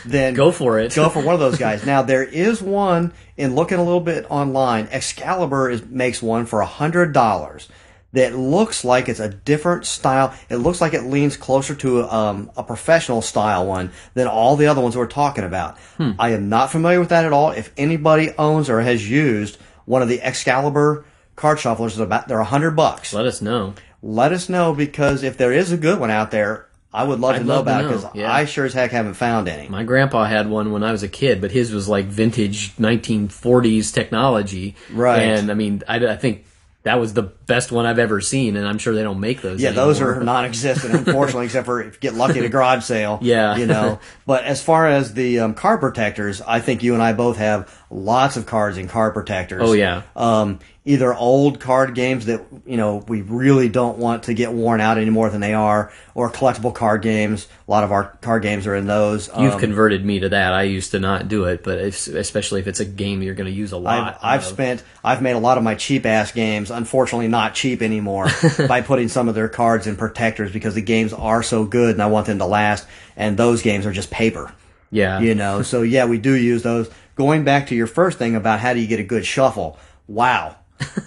then go for it. Go for one of those guys. Now there is one, in looking a little bit online, Excalibur makes one for $100 that looks like it's a different style. It looks like it leans closer to a professional style one than all the other ones we're talking about. I am not familiar with that at all. If anybody owns or has used one of the Excalibur card shufflers, they're $100. Let us know. Let us know, because if there is a good one out there, I would love to know about it, because I sure as heck haven't found any. My grandpa had one when I was a kid, but his was like vintage 1940s technology. Right. And, I mean, I think that was the best one I've ever seen, and I'm sure they don't make those anymore. Those are non-existent, unfortunately, except for if you get lucky at a garage sale. Yeah. You know. But as far as the card protectors, I think you and I both have lots of cards in card protectors. Oh, yeah. Either old card games that, you know, we really don't want to get worn out any more than they are, or collectible card games. A lot of our card games are in those. You've converted me to that. I used to not do it, but especially if it's a game you're going to use a lot. I've made a lot of my cheap ass games, unfortunately not cheap anymore, by putting some of their cards in protectors, because the games are so good and I want them to last, and those games are just paper. Yeah. You know, so yeah, we do use those. Going back to your first thing about how do you get a good shuffle. Wow.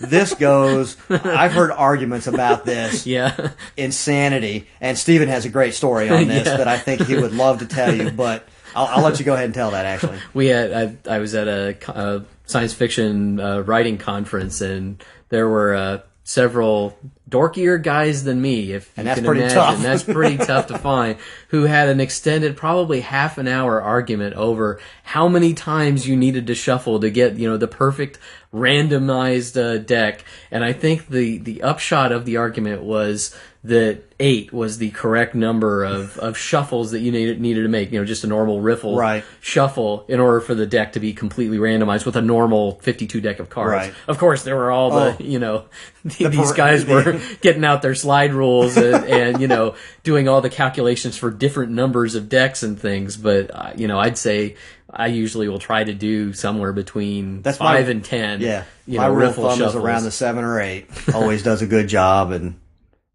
I've heard arguments about this. Yeah. Insanity. And Stephen has a great story on this that I think he would love to tell you, but I'll let you go ahead and tell that, actually. I was at a science fiction writing conference, and there were several dorkier guys than me, if you can imagine. That's pretty tough to find, who had an extended, probably half an hour argument over how many times you needed to shuffle to get, you know, the perfect randomized deck. And I think the upshot of the argument was that 8 was the correct number of shuffles that you needed to make, you know, just a normal riffle shuffle, in order for the deck to be completely randomized with a normal 52 deck of cards. Right. Of course, there were all these guys were getting out their slide rules and, you know, doing all the calculations for different numbers of decks and things. But, you know, I'd say I usually will try to do somewhere between 5 and 10. Yeah. My rule of thumb is around the 7 or 8. Always does a good job, and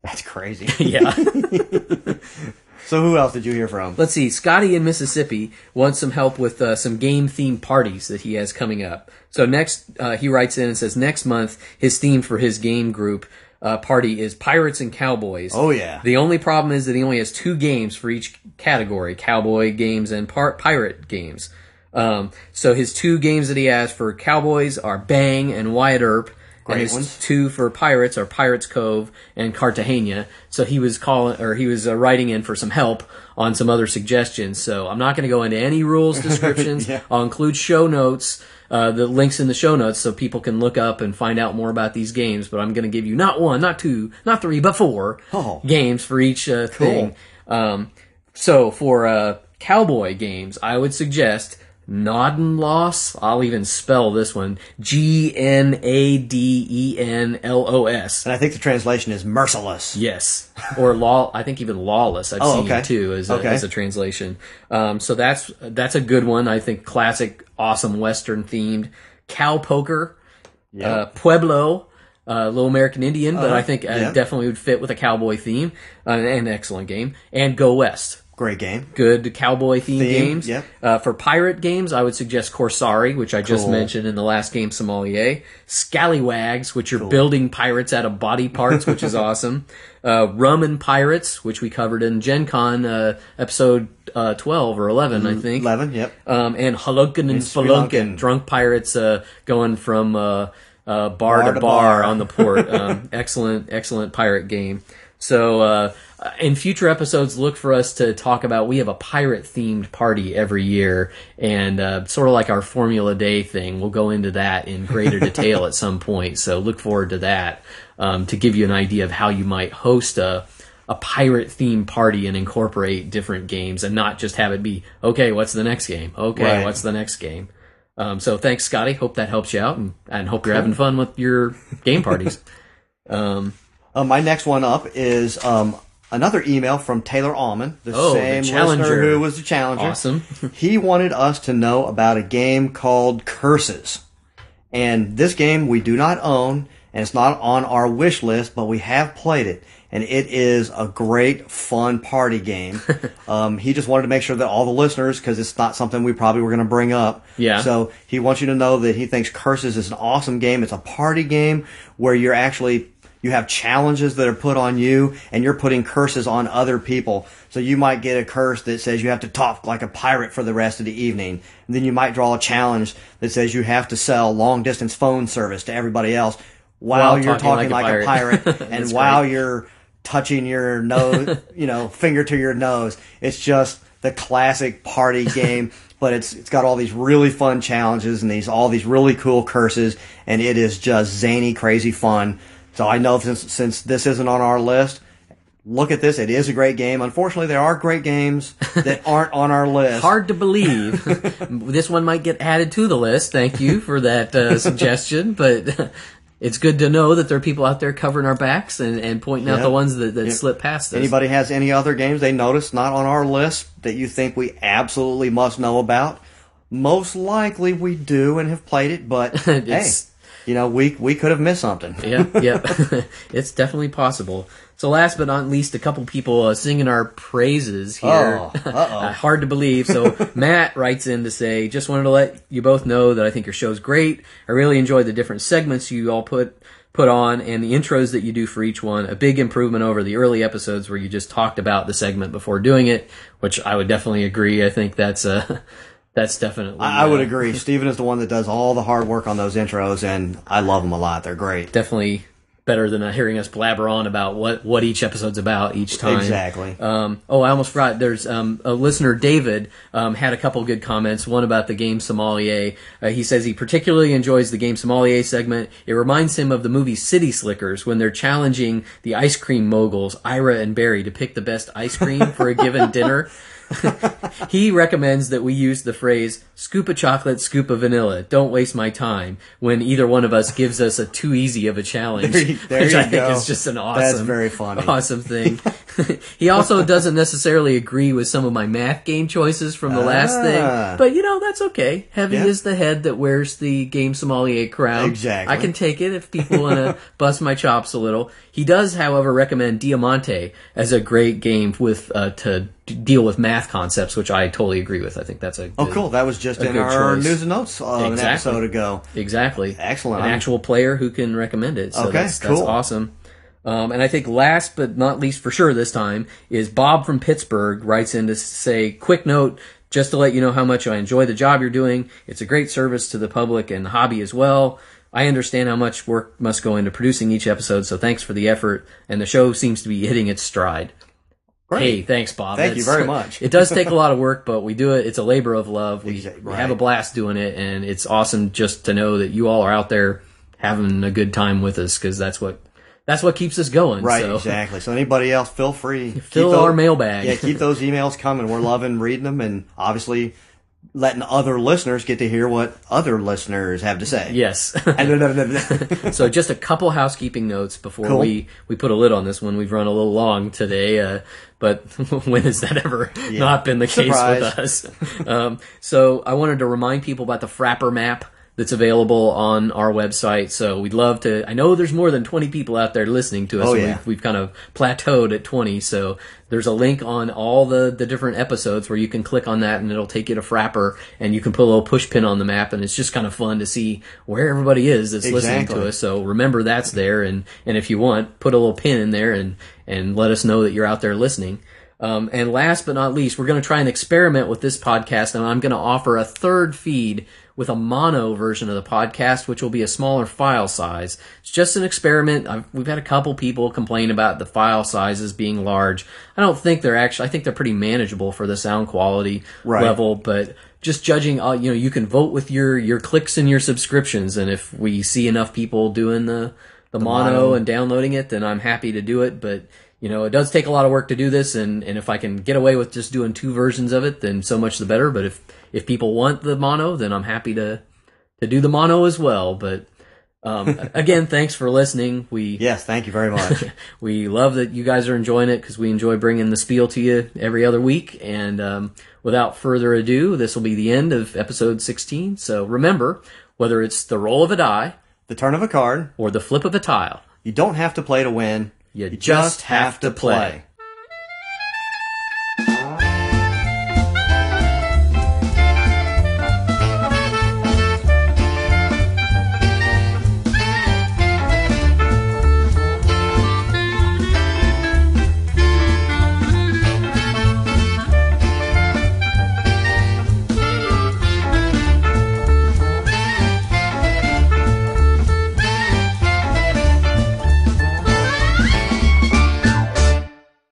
that's crazy. Yeah. So who else did you hear from? Let's see. Scotty in Mississippi wants some help with some game-themed parties that he has coming up. So next, he writes in and says next month his theme for his game group party is Pirates and Cowboys. Oh, yeah. The only problem is that he only has 2 games for each category, cowboy games and pirate games. So his 2 games that he has for Cowboys are Bang and Wyatt Earp. And his 2 for Pirates are Pirates Cove and Cartagena. So he was writing in for some help on some other suggestions. So I'm not going to go into any rules descriptions. Yeah. I'll include show notes, the links in the show notes, so people can look up and find out more about these games. But I'm going to give you not 1, not 2, not 3, but 4 games for each thing. So for cowboy games, I would suggest Gnadenlos. I'll even spell this one. Gnadenlos. And I think the translation is merciless. Yes. Or I think even lawless I've seen too as a translation. So that's a good one. I think classic, awesome Western themed. Cow poker. Yep. Pueblo. Little American Indian, but I think it definitely would fit with a cowboy theme. An excellent game. And Go West. Great game. Good cowboy-themed games. Yep. For pirate games, I would suggest Corsari, which I just mentioned in the last game, Sommelier. Scallywags, which are building pirates out of body parts, which is awesome. Rum and Pirates, which we covered in Gen Con episode 12 or 11, I think. 11, yep. And Halunkin and Spelunkin, drunk pirates going from bar to bar on the port. Excellent pirate game. So in future episodes, look for us to talk about, we have a pirate-themed party every year, and sort of like our Formula Day thing, we'll go into that in greater detail at some point. So look forward to that to give you an idea of how you might host a pirate-themed party and incorporate different games, and not just have it be, okay, what's the next game? Okay, what's the next game? So thanks, Scotty. Hope that helps you out, and hope you're having fun with your game parties. My next one up is another email from Taylor Allman, the listener who was the challenger. Awesome. He wanted us to know about a game called Curses. And this game we do not own, and it's not on our wish list, but we have played it. And it is a great, fun party game. He just wanted to make sure that all the listeners, because it's not something we probably were going to bring up. Yeah. So he wants you to know that he thinks Curses is an awesome game. It's a party game where you're actually... You have challenges that are put on you, and you're putting curses on other people. So you might get a curse that says you have to talk like a pirate for the rest of the evening. And then you might draw a challenge that says you have to sell long-distance phone service to everybody else while you're talking like a pirate and while you're touching your nose, finger to your nose. It's just the classic party game, but it's got all these really fun challenges and all these really cool curses, and it is just zany, crazy fun. So I know since this isn't on our list, look at this. It is a great game. Unfortunately, there are great games that aren't on our list. Hard to believe. This one might get added to the list. Thank you for that suggestion. But it's good to know that there are people out there covering our backs and pointing out the ones that slip past us. Anybody has any other games they noticed not on our list that you think we absolutely must know about? Most likely we do and have played it, but hey. We could have missed something. It's definitely possible. So last but not least, a couple people singing our praises here. Hard to believe. So Matt writes in to say, just wanted to let you both know that I think your show's great. I really enjoyed the different segments you all put on and the intros that you do for each one. A big improvement over the early episodes where you just talked about the segment before doing it, which I would definitely agree. I think that's definitely... I would agree. Stephen is the one that does all the hard work on those intros, and I love them a lot. They're great. Definitely better than hearing us blabber on about what each episode's about each time. Exactly. I almost forgot. There's a listener, David, had a couple good comments, one about the game Sommelier. He says he particularly enjoys the game Sommelier segment. It reminds him of the movie City Slickers when they're challenging the ice cream moguls, Ira and Barry, to pick the best ice cream for a given dinner. He recommends that we use the phrase "scoop of chocolate, scoop of vanilla. Don't waste my time" when either one of us gives us a too easy of a challenge, which I think is just an awesome thing. He also doesn't necessarily agree with some of my math game choices from the last thing, but that's okay. Heavy is the head that wears the game sommelier crown. Exactly, I can take it if people want to bust my chops a little. He does, however, recommend Diamante as a great game with to deal with math concepts, which I totally agree with. I think that's a good, cool. That was just in our news and notes an episode ago. Exactly. Excellent. An actual player who can recommend it. So that's awesome. And I think last but not least, for sure this time, is Bob from Pittsburgh writes in to say, quick note, just to let you know how much I enjoy the job you're doing. It's a great service to the public and the hobby as well. I understand how much work must go into producing each episode, so thanks for the effort, and the show seems to be hitting its stride. Great. Hey, thanks, Bob. Thank you very much. It does take a lot of work, but we do it. It's a labor of love. We have a blast doing it, and it's awesome just to know that you all are out there having a good time with us, because that's what keeps us going. Right, so. Exactly. So anybody else, feel free. Fill our mailbag. Yeah, keep those emails coming. We're loving reading them, and obviously letting other listeners get to hear what other listeners have to say. Yes. So just a couple housekeeping notes before we put a lid on this one. We've run a little long today, but when has that ever not been the case with us? So I wanted to remind people about the Frapper map that's available on our website. So we'd love to... I know there's more than 20 people out there listening to us. We've kind of plateaued at 20. So there's a link on all the different episodes where you can click on that and it'll take you to Frapper and you can put a little push pin on the map. And it's just kind of fun to see where everybody is that's listening to us. So remember that's there. And if you want, put a little pin in there and let us know that you're out there listening. And last but not least, we're going to try and experiment with this podcast, and I'm going to offer a third feed with a mono version of the podcast, which will be a smaller file size. It's just an experiment. We've had a couple people complain about the file sizes being large. I don't think they're actually... I think they're pretty manageable for the sound quality level, but... Just judging, you can vote with your clicks and your subscriptions, and if we see enough people doing the mono and downloading it, then I'm happy to do it, but you know, it does take a lot of work to do this, and if I can get away with just doing two versions of it, then so much the better. But if people want the mono, then I'm happy to do the mono as well. But again, thanks for listening. Yes, thank you very much. We love that you guys are enjoying it, because we enjoy bringing the spiel to you every other week. And without further ado, this will be the end of episode 16. So remember, whether it's the roll of a die, the turn of a card, or the flip of a tile, you don't have to play to win. You just have to play.